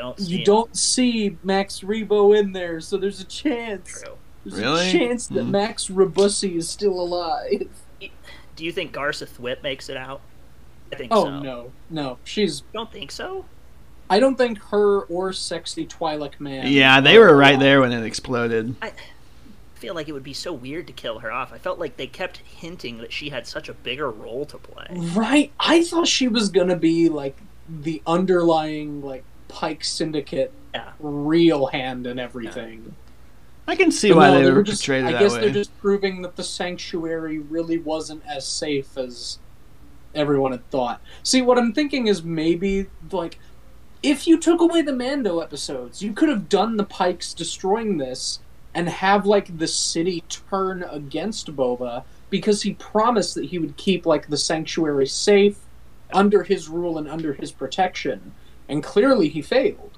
don't see Max Rebo in there, so there's a chance. True. There's a chance that Max Rebussi is still alive. Do you think Garth's whip makes it out? I think no. She's don't think so. I don't think her or sexy Twi'lek man. Yeah, they were right there when it exploded. I feel like it would be so weird to kill her off. I felt like they kept hinting that she had such a bigger role to play. Right. I thought she was going to be like the underlying like Pike Syndicate real hand and everything. Yeah. I can see why they were portrayed that way. I guess they're just proving that the sanctuary really wasn't as safe as everyone had thought. See, what I'm thinking is maybe, like, if you took away the Mando episodes, you could have done the Pikes destroying this and have, like, the city turn against Boba because he promised that he would keep, like, the sanctuary safe under his rule and under his protection. And clearly he failed.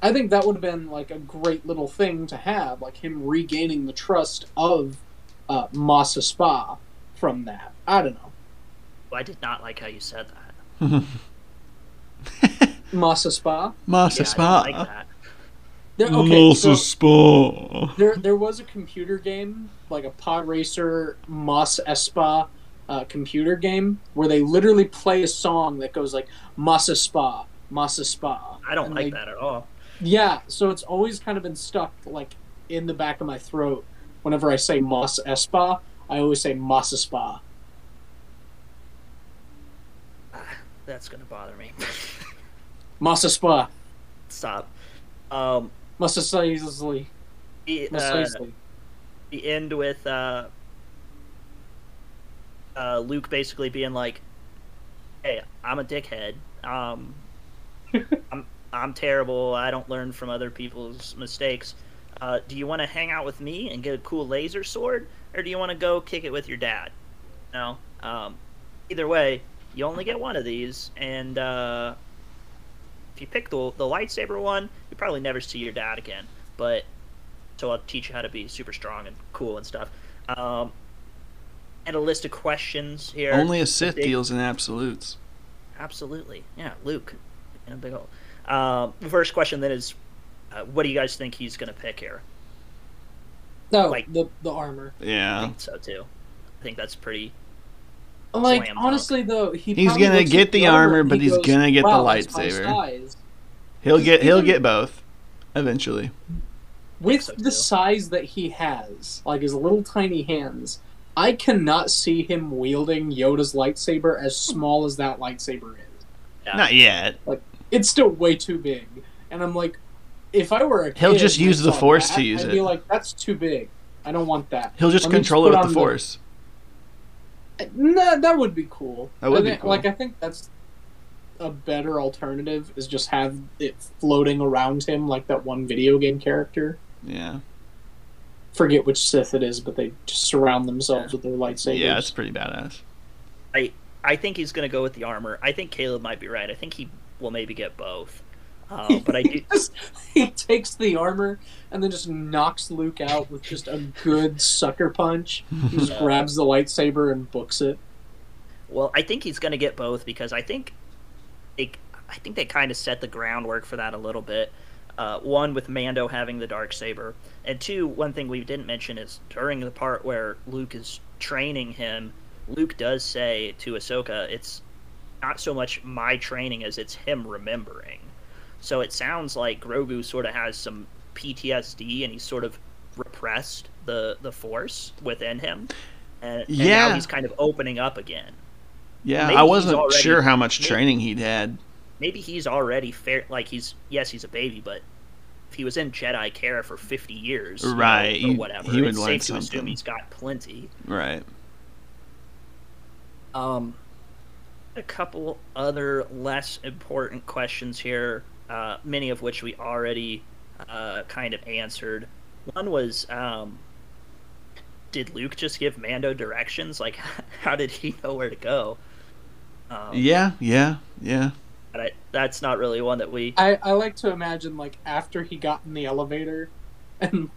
I think that would have been, like, a great little thing to have, like, him regaining the trust of Mos Espa from that. I don't know. I did not like how you said that. Mos Espa? Mos Espa. Yeah, I didn't like that. Mos Espa. So there was a computer game, like a pod racer Mos Espa computer game, where they literally play a song that goes like, Mos Espa, Mos Espa. I don't and like that at all. Yeah, so it's always kind of been stuck like in the back of my throat. Whenever I say Mos Espa, I always say Mos Espa. That's gonna bother me. Mos Espa. Stop. Mos Espa. The end with Luke basically being like, "Hey, I'm a dickhead. I'm terrible. I don't learn from other people's mistakes. Do you want to hang out with me and get a cool laser sword, or do you want to go kick it with your dad? No. Either way." You only get one of these, and if you pick the lightsaber one, you probably never see your dad again. But so I'll teach you how to be super strong and cool and stuff. And a list of questions here. Only a Sith deals in absolutes. Absolutely, yeah, Luke. In a big hole. The first question then is, what do you guys think he's going to pick here? No, like the armor. Yeah, I think so too. I think that's pretty. Like, honestly, though, he's gonna get the armor, but he's gonna get the lightsaber. He'll get both, eventually. With the size that he has, like his little tiny hands, I cannot see him wielding Yoda's lightsaber as small as that lightsaber is. Yeah. Not yet. Like, it's still way too big. And I'm like, if I were a kid, he'll just use the Force to use it. I'd be like, that's too big. I don't want that. He'll just control it with the Force. No, that would be cool. That would be cool. Like, I think that's a better alternative, is just have it floating around him like that one video game character. Yeah. Forget which Sith it is, but they just surround themselves with their lightsabers. Yeah, it's pretty badass. I think he's going to go with the armor. I think Caleb might be right. I think he will maybe get both. But I do. He takes the armor and then just knocks Luke out with just a good sucker punch. He just grabs the lightsaber and books it. Well, I think he's going to get both, because I think they kind of set the groundwork for that a little bit. One, with Mando having the Darksaber. And two, one thing we didn't mention is during the part where Luke is training him, Luke does say to Ahsoka, it's not so much my training as it's him remembering. So it sounds like Grogu sort of has some PTSD, and he's sort of repressed the Force within him. And now he's kind of opening up again. Yeah, maybe I wasn't sure how much training he'd had. Maybe he's already fair. Like, he's a baby, but if he was in Jedi care for 50 years, right, or whatever, he would it's learn safe something. To assume he's got plenty. Right. A couple other less important questions here. Many of which we already kind of answered. One was, did Luke just give Mando directions? Like, how did he know where to go? Yeah. But that's not really one that we... I like to imagine, like, after he got in the elevator and,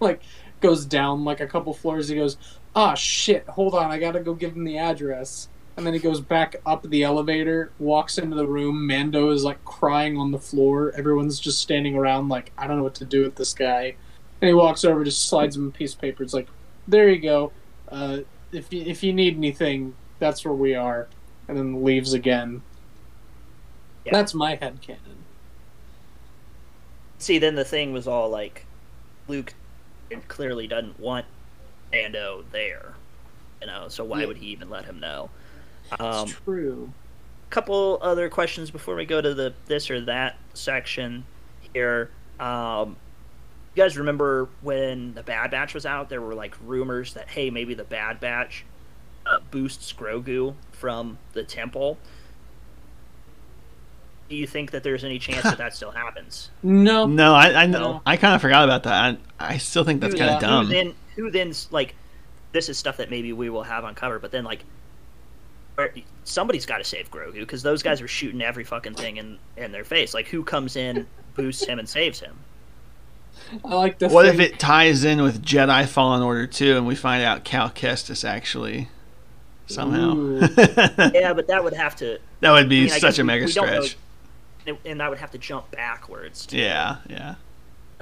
like, goes down, like, a couple floors, he goes, ah, shit, hold on, I gotta go give him the address. And then he goes back up the elevator, walks into the room. Mando is, like, crying on the floor. Everyone's just standing around, like, I don't know what to do with this guy. And he walks over, just slides him a piece of paper. It's like, there you go. If you need anything, that's where we are. And then leaves again. Yeah. That's my headcanon. See, then the thing was all, like, Luke clearly doesn't want Mando there. You know, so why would he even let him know? It's true. Couple other questions before we go to the this or that section here. You guys remember when the Bad Batch was out? There were like rumors that, hey, maybe the Bad Batch boosts Grogu from the temple. Do you think that there's any chance that still happens? No. No, I know. No. I kind of forgot about that. I still think that's kind of dumb. Who then like, this is stuff that maybe we will have on cover, but then like, somebody's got to save Grogu, because those guys are shooting every fucking thing in their face. Like, who comes in, boosts him, and saves him? I like this. What if it ties in with Jedi Fallen Order 2, and we find out Cal Kestis actually somehow? Yeah, but that would have to. That would be such a mega stretch. And that would have to jump backwards. Yeah.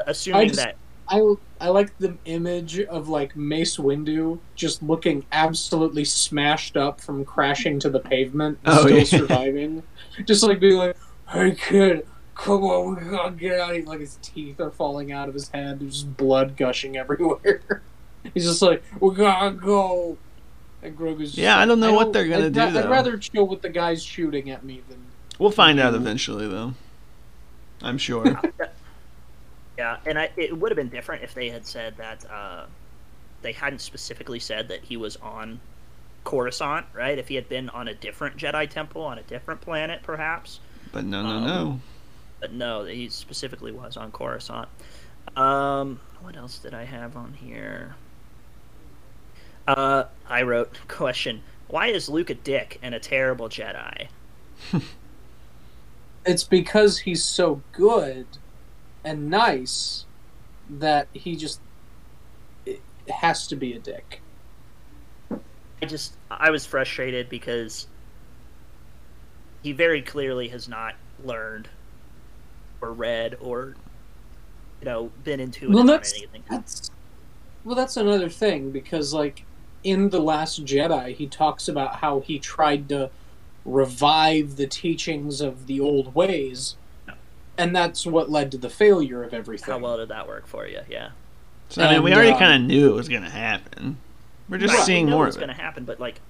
Assuming that. I like the image of, like, Mace Windu just looking absolutely smashed up from crashing to the pavement, still surviving. Just, like, being like, hey, kid, come on, we gotta get out of here. Like, his teeth are falling out of his head. There's just blood gushing everywhere. He's just like, we gotta go. And Grogu's just I don't know what they're gonna do, though. I'd rather chill with the guys shooting at me than... We'll find out eventually, though. I'm sure. Yeah, and it would have been different if they had said that they hadn't specifically said that he was on Coruscant, right? If he had been on a different Jedi temple, on a different planet, perhaps. But no. But no, he specifically was on Coruscant. What else did I have on here? I wrote, question, why is Luke a dick and a terrible Jedi? It's because he's so good and nice that he just has to be a dick. I was frustrated because he very clearly has not learned or read or, you know, been intuitive or anything. That's another thing, because, like, in The Last Jedi, he talks about how he tried to revive the teachings of the old ways. And that's what led to the failure of everything. How well did that work for you? Yeah. So, I mean, we already kind of knew it was going to happen. We're just seeing more of it. It's going to happen, but like,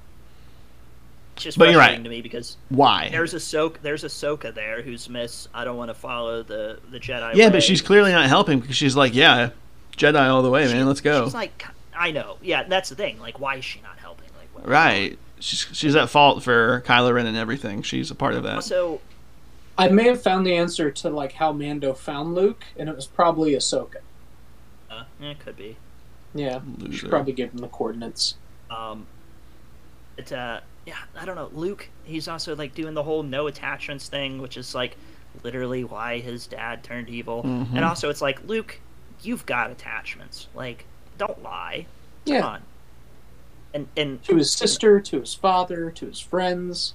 just frustrating to me because why there's Ahsoka there who's Miss I don't want to follow the Jedi. Yeah, way. But she's clearly not helping because she's like, yeah, Jedi all the way, man. Let's go. She's like, I know. Yeah, that's the thing. Like, why is she not helping? Like, what right? She's at fault for Kylo Ren and everything. She's a part of that. So I may have found the answer to like how Mando found Luke, and it was probably Ahsoka. It could be. Yeah, loser. Should probably give him the coordinates. Yeah, I don't know. Luke, he's also like doing the whole no attachments thing, which is like literally why his dad turned evil. Mm-hmm. And also, it's like, Luke, you've got attachments. Like, don't lie. Come on. And to his sister, to his father, to his friends.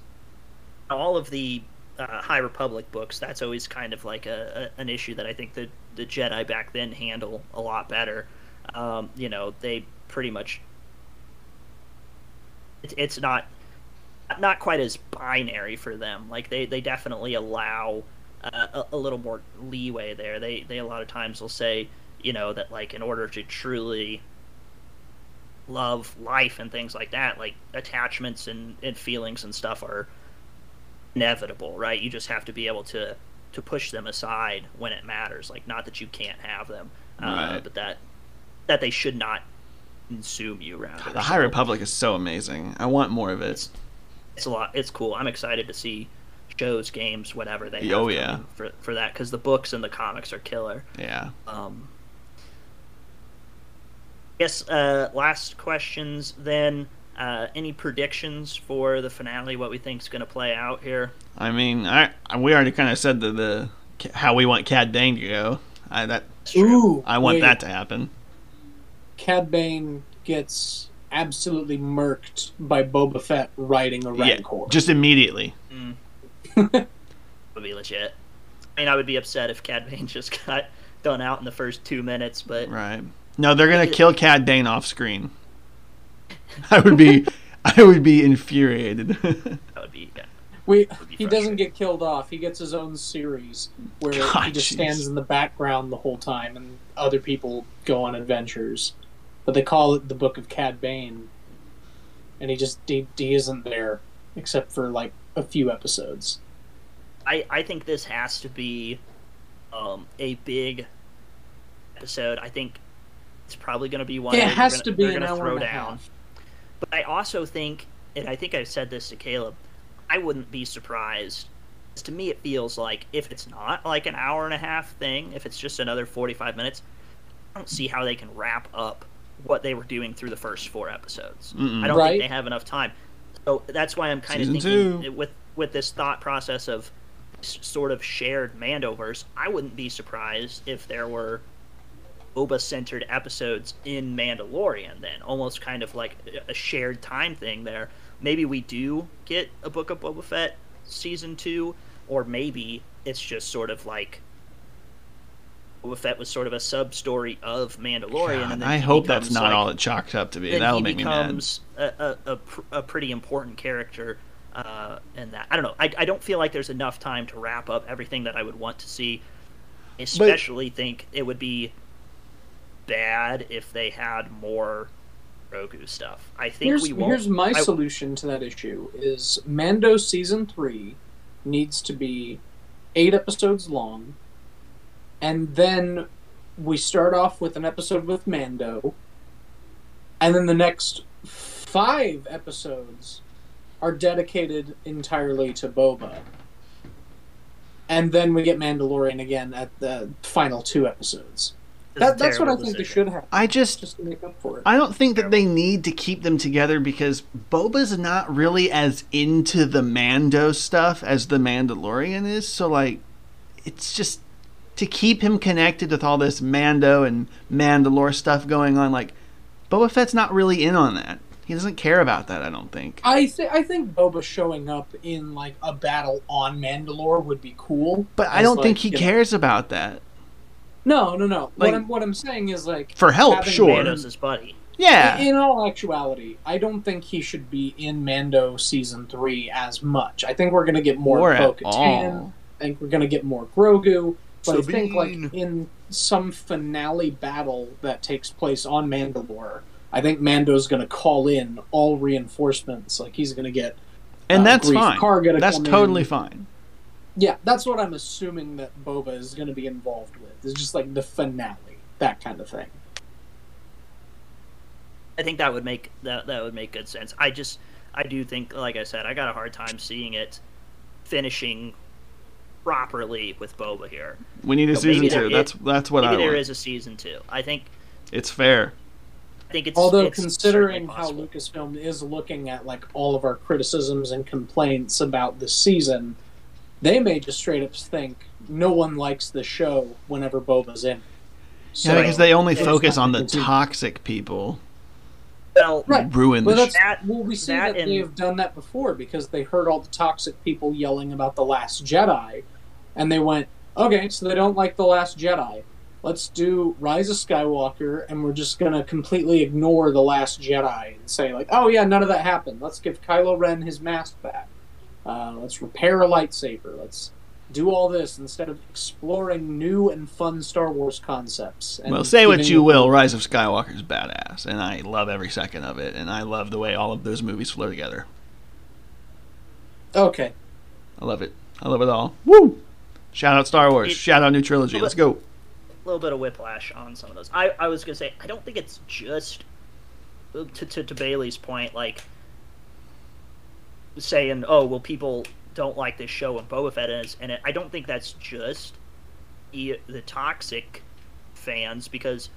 All of the High Republic books, that's always kind of like an issue that I think the Jedi back then handle a lot better. You know, they pretty much. It's not quite as binary for them. Like they definitely allow a little more leeway there. They a lot of times will say, you know, that like in order to truly love life and things like that, like attachments and feelings and stuff are inevitable, right? You just have to be able to push them aside when it matters. Like, not that you can't have them, but that they should not consume you. Rather, the High Republic is so amazing. I want more of it. It's a lot. It's cool. I'm excited to see shows, games, whatever they. Oh yeah. For that, because the books and the comics are killer. Yeah. Yes. Last questions then. Any predictions for the finale? What we think is going to play out here? I mean, we already kind of said how we want Cad Bane to go. I want that to happen. Cad Bane gets absolutely murked by Boba Fett riding a Rancor. Just immediately. Would be legit. I mean, I would be upset if Cad Bane just got done out in the first 2 minutes, but... Right. No, they're going to kill Cad Bane off screen. I would be infuriated. That would be... Yeah. He doesn't get killed off. He gets his own series where he just stands in the background the whole time and other people go on adventures. But they call it the Book of Cad Bane, and he isn't there except for like a few episodes. I think this has to be a big episode. I think it's probably going to be one. Yeah, it has to be an hour and a half. But I also think, and I think I've said this to Caleb, I wouldn't be surprised. To me, it feels like if it's not like an hour and a half thing, if it's just another 45 minutes, I don't see how they can wrap up what they were doing through the first 4 episodes. I don't think they have enough time. So that's why I'm kind of thinking with this thought process of sort of shared Mandoverse, I wouldn't be surprised if there were Boba-centered episodes in Mandalorian then, almost kind of like a shared time thing there. Maybe we do get a Book of Boba Fett Season 2, or maybe it's just sort of like Boba Fett was sort of a sub-story of Mandalorian. God, and then I hope that's not like, all it chalked up to be. That'll make me mad. He becomes a pretty important character in that. I don't know. I don't feel like there's enough time to wrap up everything that I would want to see. Especially think it would be bad if they had more Grogu stuff. I think here's my solution to that issue is Mando Season 3 needs to be 8 episodes long, and then we start off with an episode with Mando, and then the next 5 episodes are dedicated entirely to Boba, and then we get Mandalorian again at the final 2 episodes. That's what I think they should have. I just to make up for it. I don't think that they need to keep them together because Boba's not really as into the Mando stuff as the Mandalorian is. So, like, it's just to keep him connected with all this Mando and Mandalore stuff going on. Like, Boba Fett's not really in on that. He doesn't care about that, I don't think. I think Boba showing up in, like, a battle on Mandalore would be cool. But I don't think he cares about that. No. Like, what I'm saying is, like... For help, sure. Mando's his buddy. Yeah. In all actuality, I don't think he should be in Mando Season 3 as much. I think we're going to get more Bo Katan. I think we're going to get more Grogu. But Sabine. I think, like, in some finale battle that takes place on Mandalore, I think Mando's going to call in all reinforcements. Like, he's going to get And that's fine. That's totally fine. Yeah, that's what I'm assuming that Boba is going to be involved with. It's just like the finale, that kind of thing. I think that would make that would make good sense. I do think, like I said, I got a hard time seeing it finishing properly with Boba here. We need a season 2. That's what I want. Maybe there is a season 2. I think it's fair. I think it's, although it's considering how Lucasfilm is looking at like all of our criticisms and complaints about this season, they may just straight up think no one likes the show whenever Boba's in. So, yeah, because they only focus on the toxic people. Well, right. Ruin the show. Well, we see that they have done that before because they heard all the toxic people yelling about The Last Jedi, and they went, okay, so they don't like The Last Jedi. Let's do Rise of Skywalker, and we're just going to completely ignore The Last Jedi and say, like, oh, yeah, none of that happened. Let's give Kylo Ren his mask back. Let's repair a lightsaber. Let's do all this instead of exploring new and fun Star Wars concepts. And well, say what you will, Rise of Skywalker is badass, and I love every second of it, and I love the way all of those movies flow together. Okay. I love it. I love it all. Woo! Shout out Star Wars. Shout out New Trilogy. Let's go. A little bit of whiplash on some of those. I was going to say, I don't think it's just, to Bailey's point, like, saying, oh, well, people don't like this show and Boba Fett is, and I don't think that's just the toxic fans, because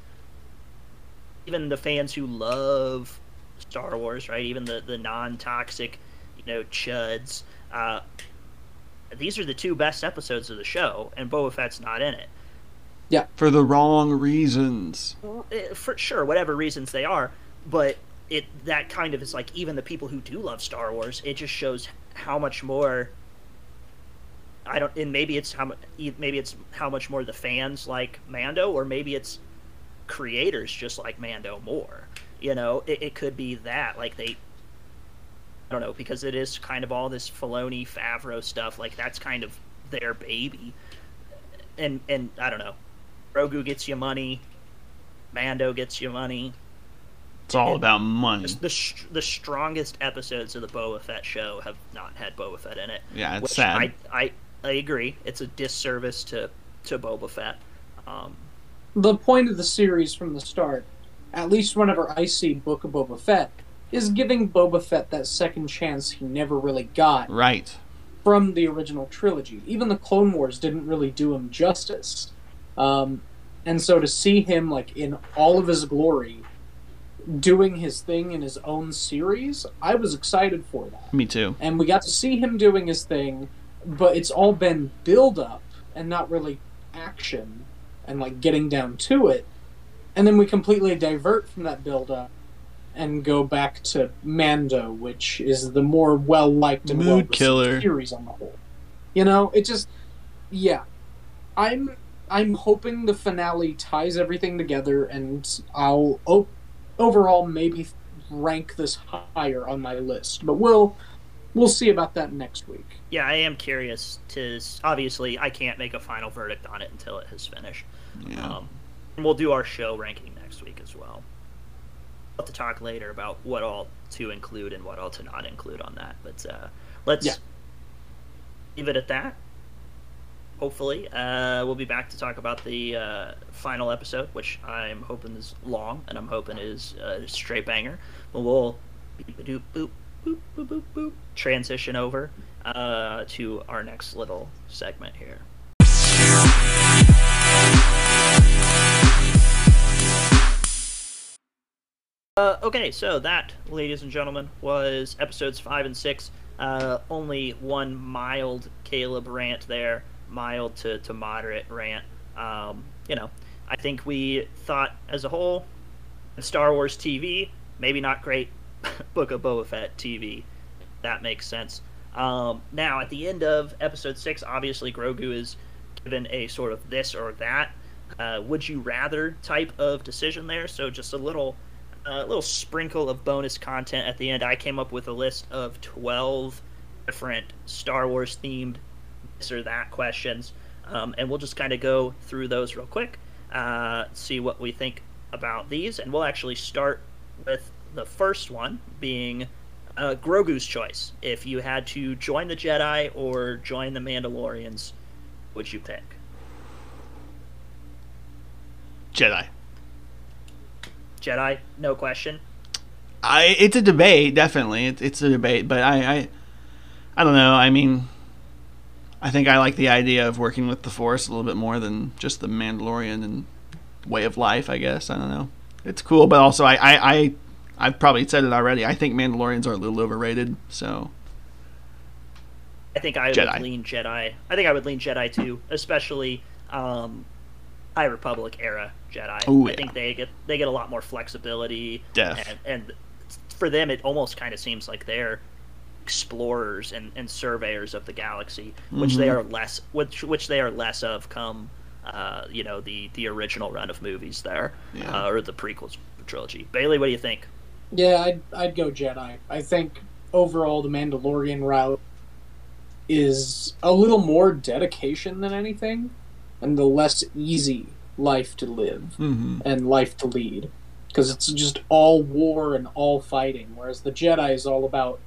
even the fans who love Star Wars, right, even the non-toxic, you know, chuds, these are the 2 best episodes of the show, and Boba Fett's not in it. Yeah, for the wrong reasons. For sure, whatever reasons they are, but that kind of is like, even the people who do love Star Wars, it just shows how much more. And maybe it's how much more the fans like Mando, or maybe it's creators just like Mando more. You know, it could be that like they. I don't know, because it is kind of all this Filoni, Favreau stuff. Like that's kind of their baby, and I don't know. Grogu gets you money. Mando gets you money. It's all about money. The strongest episodes of the Boba Fett show have not had Boba Fett in it. Yeah, it's sad. I agree. It's a disservice to Boba Fett. The point of the series from the start, at least whenever I see Book of Boba Fett, is giving Boba Fett that second chance he never really got. Right. From the original trilogy. Even the Clone Wars didn't really do him justice. And so to see him like in all of his glory doing his thing in his own series, I was excited for that. Me too. And we got to see him doing his thing, but it's all been build up and not really action and like getting down to it. And then we completely divert from that build up and go back to Mando, which is the more well liked and well received series on the whole. You know, it just, yeah. I'm hoping the finale ties everything together, and I'll overall maybe rank this higher on my list. But we'll see about that next week. Yeah, I am curious. Obviously, I can't make a final verdict on it until it has finished. Yeah. And we'll do our show ranking next week as well. We'll have to talk later about what all to include and what all to not include on that. But let's leave it at that. Hopefully, we'll be back to talk about the final episode, which I'm hoping is long, and I'm hoping is a straight banger. But we'll transition over to our next little segment here. Okay, so that, ladies and gentlemen, was episodes 5 and 6. Only one mild Caleb rant there. Mild to moderate rant. You know, I think we thought as a whole, Star Wars TV, maybe not great. Book of Boba Fett TV, that makes sense. Now, at the end of episode 6, obviously Grogu is given a sort of this or that, would you rather type of decision there. So just a little sprinkle of bonus content at the end. I came up with a list of 12 different Star Wars themed or that questions, and we'll just kind of go through those real quick, see what we think about these, and we'll actually start with the first one being Grogu's choice. If you had to join the Jedi or join the Mandalorians, would you pick? Jedi. Jedi, no question. It's a debate, definitely. It's a debate, but I don't know. I mean, I think I like the idea of working with the Force a little bit more than just the Mandalorian and way of life, I guess. I don't know. It's cool, but also I've probably said it already. I think Mandalorians are a little overrated, so I think I would lean Jedi. I think I would lean Jedi too, especially High Republic era Jedi. Ooh, yeah. I think they get a lot more flexibility, and for them it almost kind of seems like they're explorers and surveyors of the galaxy, which they are less which they are less of come the original run of movies there, or the prequels trilogy. Bailey, what do you think? Yeah, I'd go Jedi. I think overall the Mandalorian route is a little more dedication than anything, and the less easy life to live and life to lead, because it's just all war and all fighting, whereas the Jedi is all about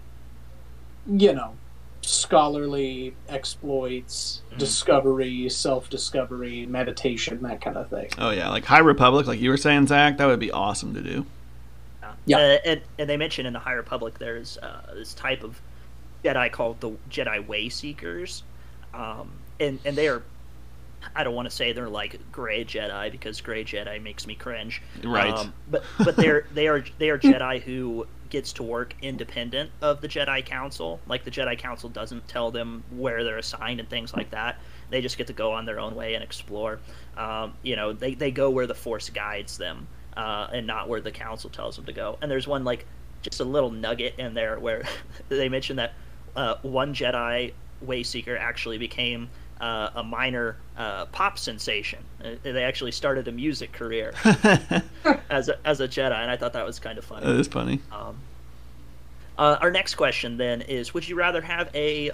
scholarly exploits, discovery, self-discovery, meditation, that kind of thing. Oh yeah, like High Republic, like you were saying, Zach, that would be awesome to do. Yeah. And they mentioned in the High Republic there's this type of Jedi called the Jedi Way Seekers, and they are, I don't want to say they're like gray Jedi because gray Jedi makes me cringe. Right. But they are Jedi who gets to work independent of the Jedi Council. Like the Jedi Council doesn't tell them where they're assigned and things like that. They just get to go on their own way and explore. They go where the Force guides them, and not where the Council tells them to go. And there's one like just a little nugget in there where they mentioned that one Jedi Wayseeker actually became a minor pop sensation. They actually started a music career as a Jedi, and I thought that was kind of funny. That is funny. Our next question then is, would you rather have a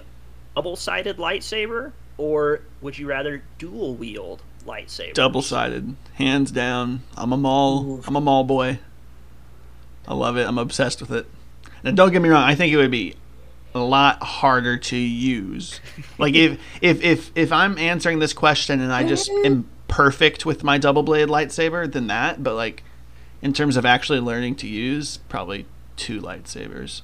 double-sided lightsaber, or would you rather dual-wield lightsaber? Double-sided, hands down. I'm a maul boy. I love it. I'm obsessed with it. Now, don't get me wrong. I think it would be a lot harder to use. Like if I'm answering this question and I just am perfect with my double bladed lightsaber, then that. But like in terms of actually learning to use, probably two lightsabers.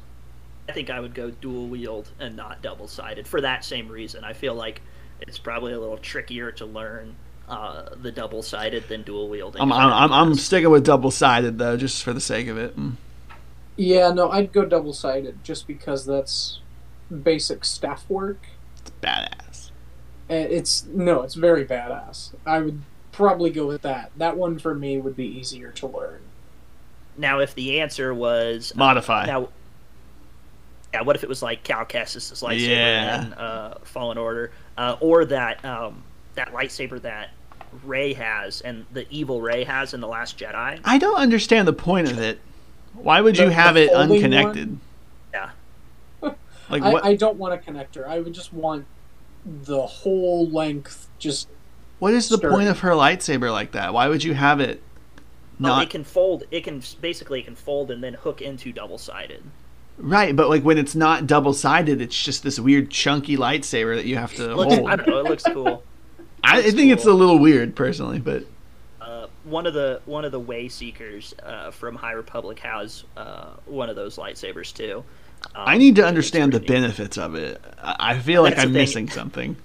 I think I would go dual wield and not double sided for that same reason. I feel like it's probably a little trickier to learn the double sided than dual wielding. I'm sticking with double sided though, just for the sake of it. Yeah, no, I'd go double-sided just because that's basic staff work. It's badass. It's very badass. I would probably go with that. That one for me would be easier to learn. Now, if the answer was modify. What if it was like Cal Kestis' lightsaber and Fallen Order, or that lightsaber that Rey has and the evil Rey has in The Last Jedi? I don't understand the point of it. Why would you have it unconnected? One? Yeah. Like what? I don't want a connector. I would just want the whole length just... What is the point of her lightsaber like that? Why would you have it not... Well, it can fold. It can fold and then hook into double-sided. Right, but like when it's not double-sided, it's just this weird chunky lightsaber that you have to hold. I don't know. It looks cool. I think it's a little weird, personally, but... One of the Wayseekers from High Republic has one of those lightsabers too. I need to understand the benefits of it. I feel like I'm missing something.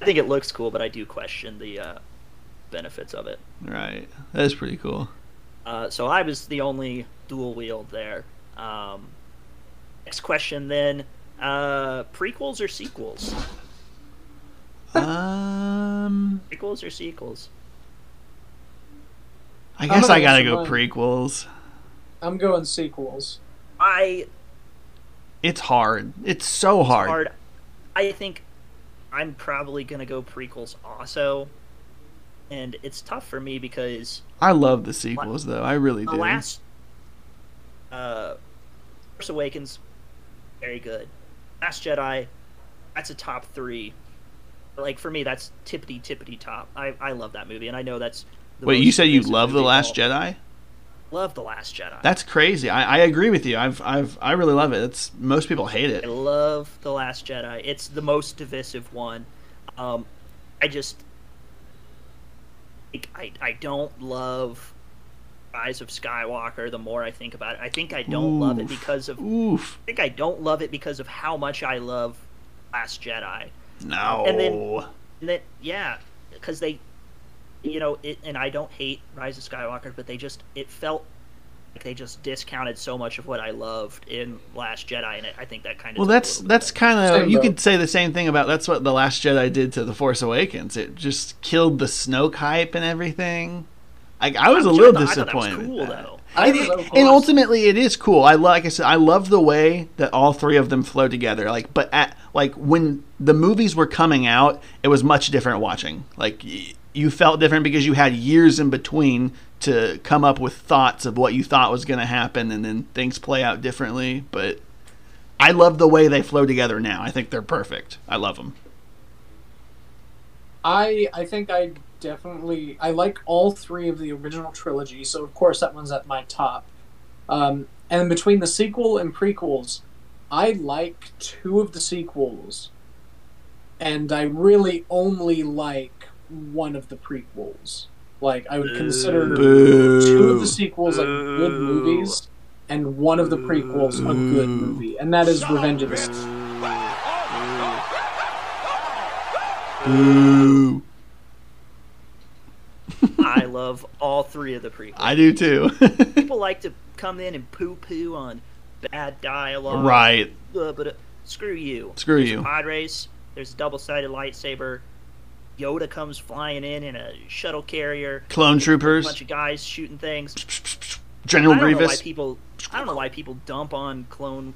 I think it looks cool, but I do question the benefits of it. Right, that is pretty cool. So I was the only dual wield there. Next question then: prequels or sequels? Prequels or sequels? I guess I gotta go prequels. I'm going sequels. It's hard. It's so hard. I think I'm probably gonna go prequels also, and it's tough for me because I love the sequels though. I really do. The last Force Awakens, very good. Last Jedi, that's a top three. Like for me, that's tippity top. I love that movie, and I know that's. Wait, you said you love The Last Jedi? love The Last Jedi. That's crazy. I agree with you. I really love it. It's, most people hate it. I love The Last Jedi. It's the most divisive one. I just, I don't love Rise of Skywalker. The more I think about it, I think I don't love it because of. I think I don't love it because of how much I love Last Jedi. No. And then yeah, because they, you know, it, and I don't hate Rise of Skywalker, but they just, it felt like they just discounted so much of what I loved in Last Jedi, and I think that kind of. Well, that's kind of, you could say the same thing about, that's what The Last Jedi did to The Force Awakens. It just killed the Snoke hype and everything. I was a little disappointed. That was cool, though. And ultimately, it is cool. Like I said, I love the way that all three of them flow together. Like, but at, like, when the movies were coming out, it was much different watching. Like, you felt different because you had years in between to come up with thoughts of what you thought was going to happen, and then things play out differently. But I love the way they flow together now. I think they're perfect. I love them. I think I definitely, I like all three of the original trilogy, so of course that one's at my top. And between the sequel and prequels, I like two of the sequels, and I really only like one of the prequels. Like, I would consider two of the sequels like good movies, and one of the prequels a good movie, and that is Revenge of the Sith. Boo. I love all three of the prequels. I do too. People like to come in and poo-poo on bad dialogue. Right. But screw you. Screw you. There's a pod race. There's a double-sided lightsaber. Yoda comes flying in a shuttle carrier. Clone troopers. A bunch of guys shooting things. General Grievous. I don't know why people dump on Clone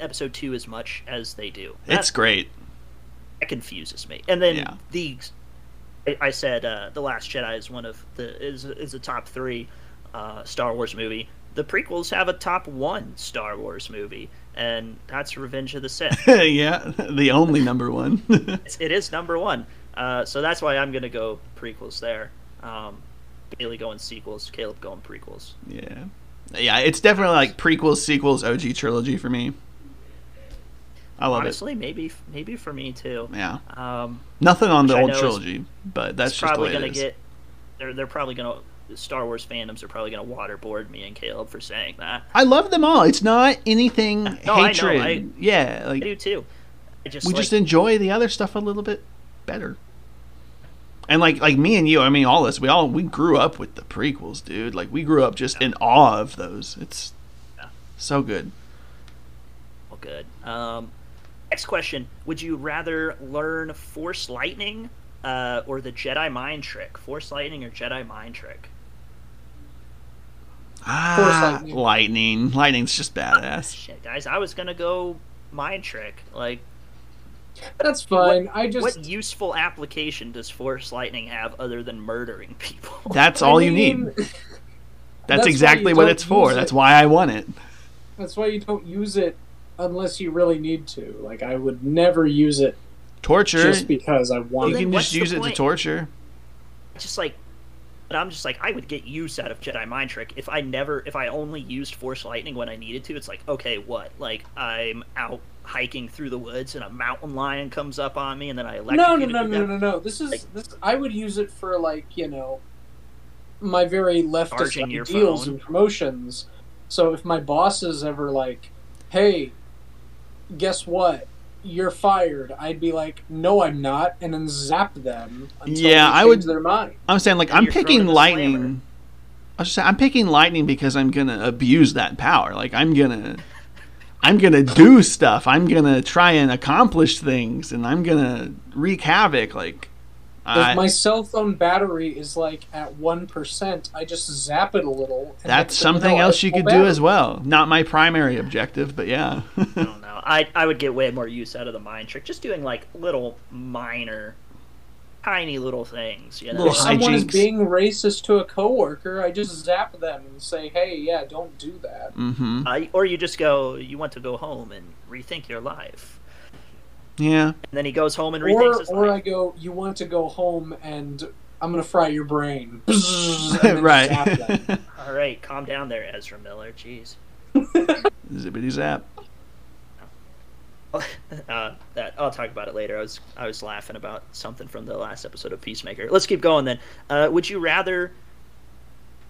Episode 2 as much as they do. It's great. That confuses me. And then I said The Last Jedi is one of the is a top three Star Wars movie. The prequels have a top one Star Wars movie, and that's Revenge of the Sith. Yeah, the only number one. It is number one. So that's why I'm gonna go prequels there. Bailey going sequels, Caleb going prequels. Yeah, yeah. It's definitely like prequels, sequels, OG trilogy for me. I love it. Honestly, maybe for me too. Yeah. Nothing on the old trilogy, but that's just the way it is. They're probably going to, Star Wars fandoms are probably going to waterboard me and Caleb for saying that. I love them all. It's not anything hatred. I know. Yeah, like, I do too. We just enjoy the other stuff a little bit better. And like me and you, I mean, all this, we grew up with the prequels, dude. Like, we grew up just in awe of those. It's so good. Well, good. Next question: would you rather learn Force Lightning or the Jedi Mind Trick? Force Lightning or Jedi Mind Trick? Force Lightning. Lightning's just badass. Shit, guys, I was gonna go Mind Trick. Like, that's fine. What useful application does Force Lightning have other than murdering people? That's all you need. That's exactly what it's for. That's why I want it. That's why you don't use it. Unless you really need to. Like, I would never use it. Torture. Just because I want it. You can just use it to torture. I would get use out of Jedi Mind Trick if I only used Force Lightning when I needed to. It's like, okay, what? Like, I'm out hiking through the woods and a mountain lion comes up on me and then I electrocute. No. This I would use it for, like, you know, my very leftist deals and promotions. So if my boss is ever like, hey, guess what? You're fired. I'd be like, no, I'm not, and then zap them until they change their mind. I'm saying, like, I'm picking lightning. I was just saying, I'm picking lightning because I'm gonna abuse that power. Like, I'm gonna do stuff. I'm gonna try and accomplish things, and I'm gonna wreak havoc. Like, if my cell phone battery is like at 1%, I just zap it a little. And that's something else you could do as well. Not my primary objective, but yeah. I don't know. I would get way more use out of the mind trick. Just doing like little minor, tiny little things. You know? If someone is being racist to a coworker, I just zap them and say, "Hey, yeah, don't do that." Mm-hmm. Or you just go. You want to go home and rethink your life. Yeah. And then he goes home and rethinks his life. Or I go, you want to go home and I'm gonna fry your brain. Right. All right, calm down there, Ezra Miller. Jeez. Zippity zap. That I'll talk about it later. I was laughing about something from the last episode of Peacemaker. Let's keep going then. Would you rather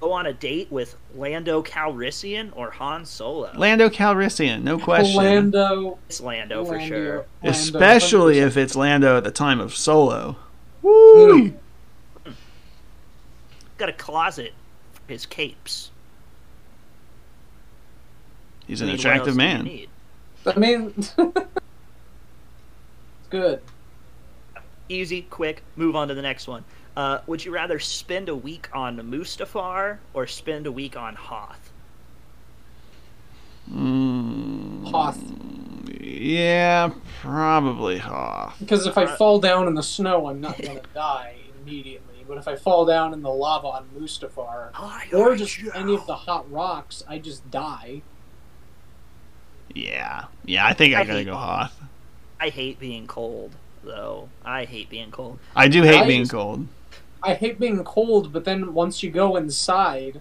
go on a date with Lando Calrissian or Han Solo? Lando Calrissian, no question. It's Lando for sure. Lando, especially 100%. If it's Lando at the time of Solo. Woo! Mm. Got a closet for his capes. He's an attractive man. I mean, it's good. Easy, quick, move on to the next one. Would you rather spend a week on Mustafar or spend a week on Hoth? Hoth. Yeah, probably Hoth. Because if I fall down in the snow, I'm not going to die immediately. But if I fall down in the lava on Mustafar, or just any of the hot rocks, I just die. Yeah, I think I gotta go Hoth. I hate being cold, though. I hate being cold. I do hate being cold. I hate being cold, but then once you go inside...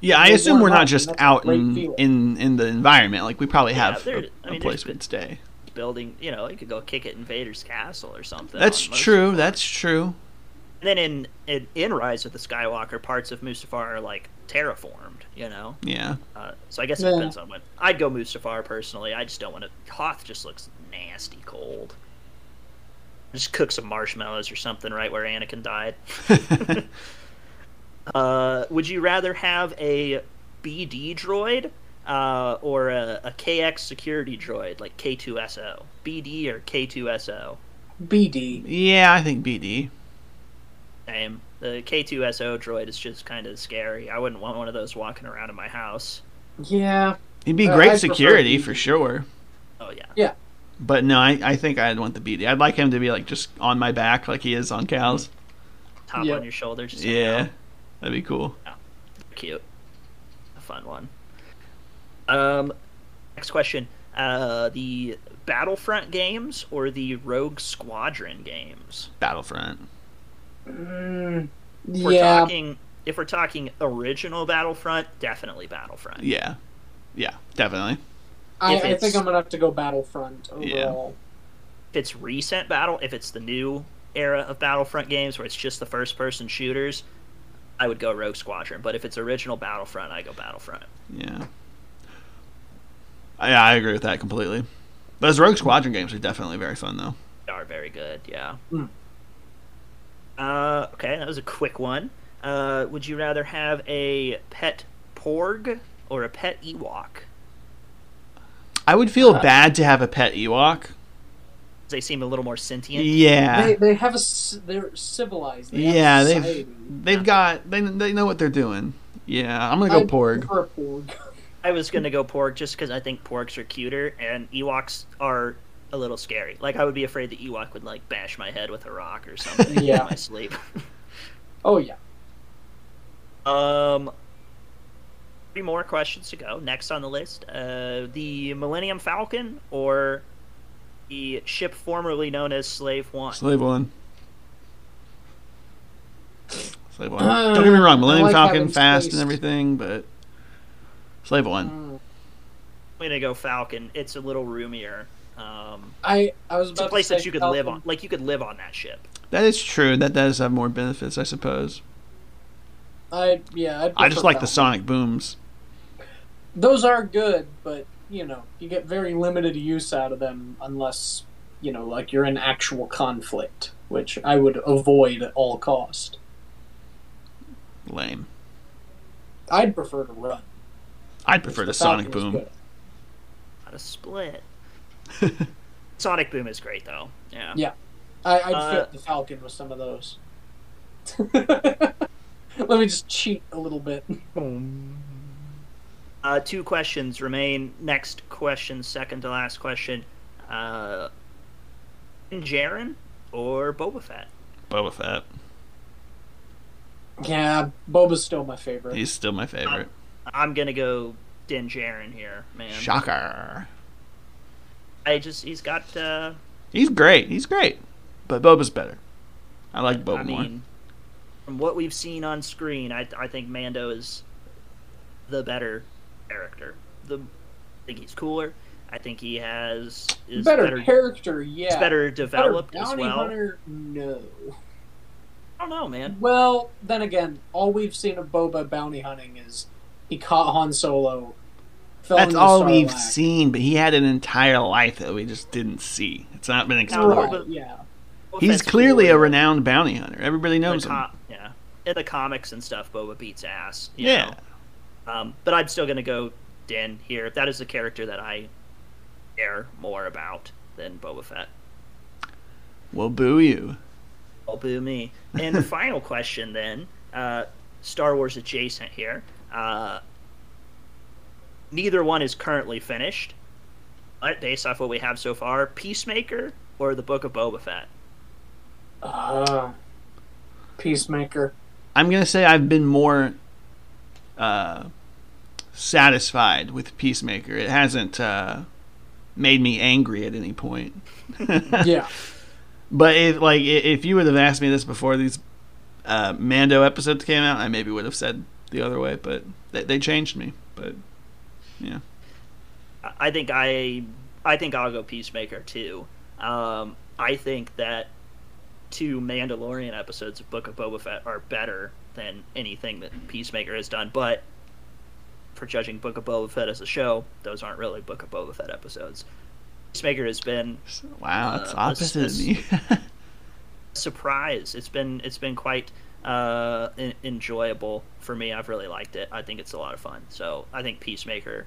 Yeah, I assume we're not just out in the environment. Like, we probably have a place we can stay. Building, you know, you could go kick it in Vader's castle or something. That's true. And then in Rise of the Skywalker, parts of Mustafar are, like, terraformed, you know? Yeah. So I guess it depends on what. I'd go Mustafar personally. I just don't want to. Hoth just looks nasty cold. Just cook some marshmallows or something right where Anakin died. Would you rather have a BD droid or a KX security droid like K2SO? BD or K2SO? BD. Yeah, I think BD. Same. The K2SO droid is just kind of scary. I wouldn't want one of those walking around in my house. Yeah. It'd be great security for sure. Oh, yeah. Yeah. But no, I think I'd want the BD. I'd like him to be like just on my back like he is on Cal's. Top on your shoulder. Just yeah. That'd be cool. Yeah. Cute. A fun one. Next question. The Battlefront games or the Rogue Squadron games? Battlefront. If we're talking original Battlefront, definitely Battlefront. Yeah, definitely. I think I'm gonna have to go Battlefront overall. Yeah. If it's recent if it's the new era of Battlefront games where it's just the first-person shooters, I would go Rogue Squadron. But if it's original Battlefront, I go Battlefront. Yeah, I agree with that completely. Those Rogue Squadron games are definitely very fun, though. They are very good. Yeah. Mm. Okay, that was a quick one. Would you rather have a pet Porg or a pet Ewok? I would feel bad to have a pet Ewok. They seem a little more sentient. Yeah, they have they're civilized. They have they know what they're doing. Yeah, I'm gonna go Porg. I was gonna go Porg just because I think Porgs are cuter and Ewoks are a little scary. Like, I would be afraid the Ewok would, like, bash my head with a rock or something in my sleep. Oh, yeah. 3 more questions to go. Next on the list, the Millennium Falcon or the ship formerly known as Slave One? Slave One. Don't get me wrong, Millennium Falcon, fast and everything, but Slave One. I'm gonna go Falcon. It's a little roomier. I was about to say place that you could live on. Like, you could live on that ship. That is true. That does have more benefits, I suppose. I just like the sonic booms. Those are good, but, you know, you get very limited use out of them unless, you know, like, you're in actual conflict, which I would avoid at all cost. Lame. I'd prefer to run. I'd prefer the sonic boom. Not a split. Sonic Boom is great, though. Yeah. Yeah. I'd fit the Falcon with some of those. Let me just cheat a little bit. 2 questions remain. Next question, second to last question. Jaren or Boba Fett? Boba Fett. Yeah, Boba's still my favorite. He's still my favorite. I'm going to go Din Djarin here, man. Shocker. He's got... He's great. But Boba's better. I like Boba more. from what we've seen on screen, I think Mando is the better character. I think he's cooler. I think he has better character. Yeah, he's better developed better as well. Hunter, no. I don't know, man. Well, then again, all we've seen of Boba bounty hunting is he caught Han Solo. That's all we've seen, but he had an entire life that we just didn't see. It's not been explored. Right, yeah. He's clearly a renowned bounty hunter. Everybody knows him. Yeah. In the comics and stuff, Boba beats ass. You know? But I'm still going to go Din here. That is a character that I care more about than Boba Fett. Well, boo you. Well, boo me. And the final question then, Star Wars adjacent here. Neither one is currently finished, but based off what we have so far, Peacemaker or the Book of Boba Fett? Peacemaker. I'm going to say I've been more satisfied with Peacemaker. It hasn't made me angry at any point. Yeah. But if you would have asked me this before these Mando episodes came out, I maybe would have said the other way, but they changed me, but... Yeah, I think I'll go Peacemaker too. I think that 2 Mandalorian episodes of Book of Boba Fett are better than anything that Peacemaker has done. But for judging Book of Boba Fett as a show, those aren't really Book of Boba Fett episodes. Peacemaker has been it's opposite of me. Surprise! It's been quite enjoyable for me. I've really liked it. I think it's a lot of fun. So I think Peacemaker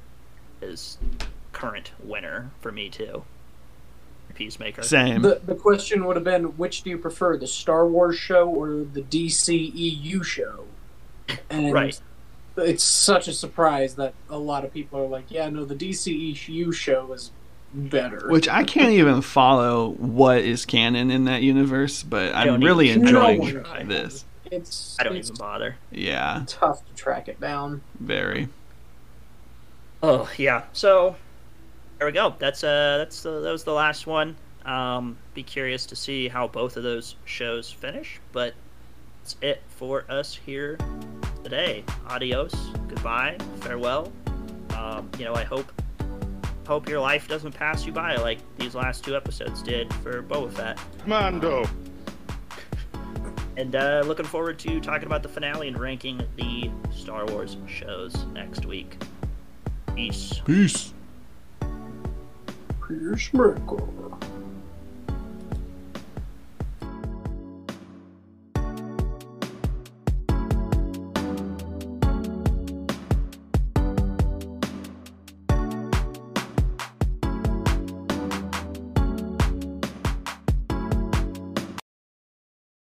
is current winner for me too. Peacemaker. Same. The question would have been, which do you prefer, the Star Wars show or the DCEU show? And right. It's such a surprise that a lot of people are like, yeah, no, the DCEU show is better. Which I can't even follow what is canon in that universe, but I'm really enjoying this. I don't even bother. Yeah. Tough to track it down. Very. Oh, yeah. So, there we go. That was the last one. Be curious to see how both of those shows finish, but that's it for us here today. Adios, goodbye, farewell. I hope your life doesn't pass you by like these last 2 episodes did for Boba Fett. Mando! And looking forward to talking about the finale and ranking the Star Wars shows next week. Peace. Peace. Peacemaker.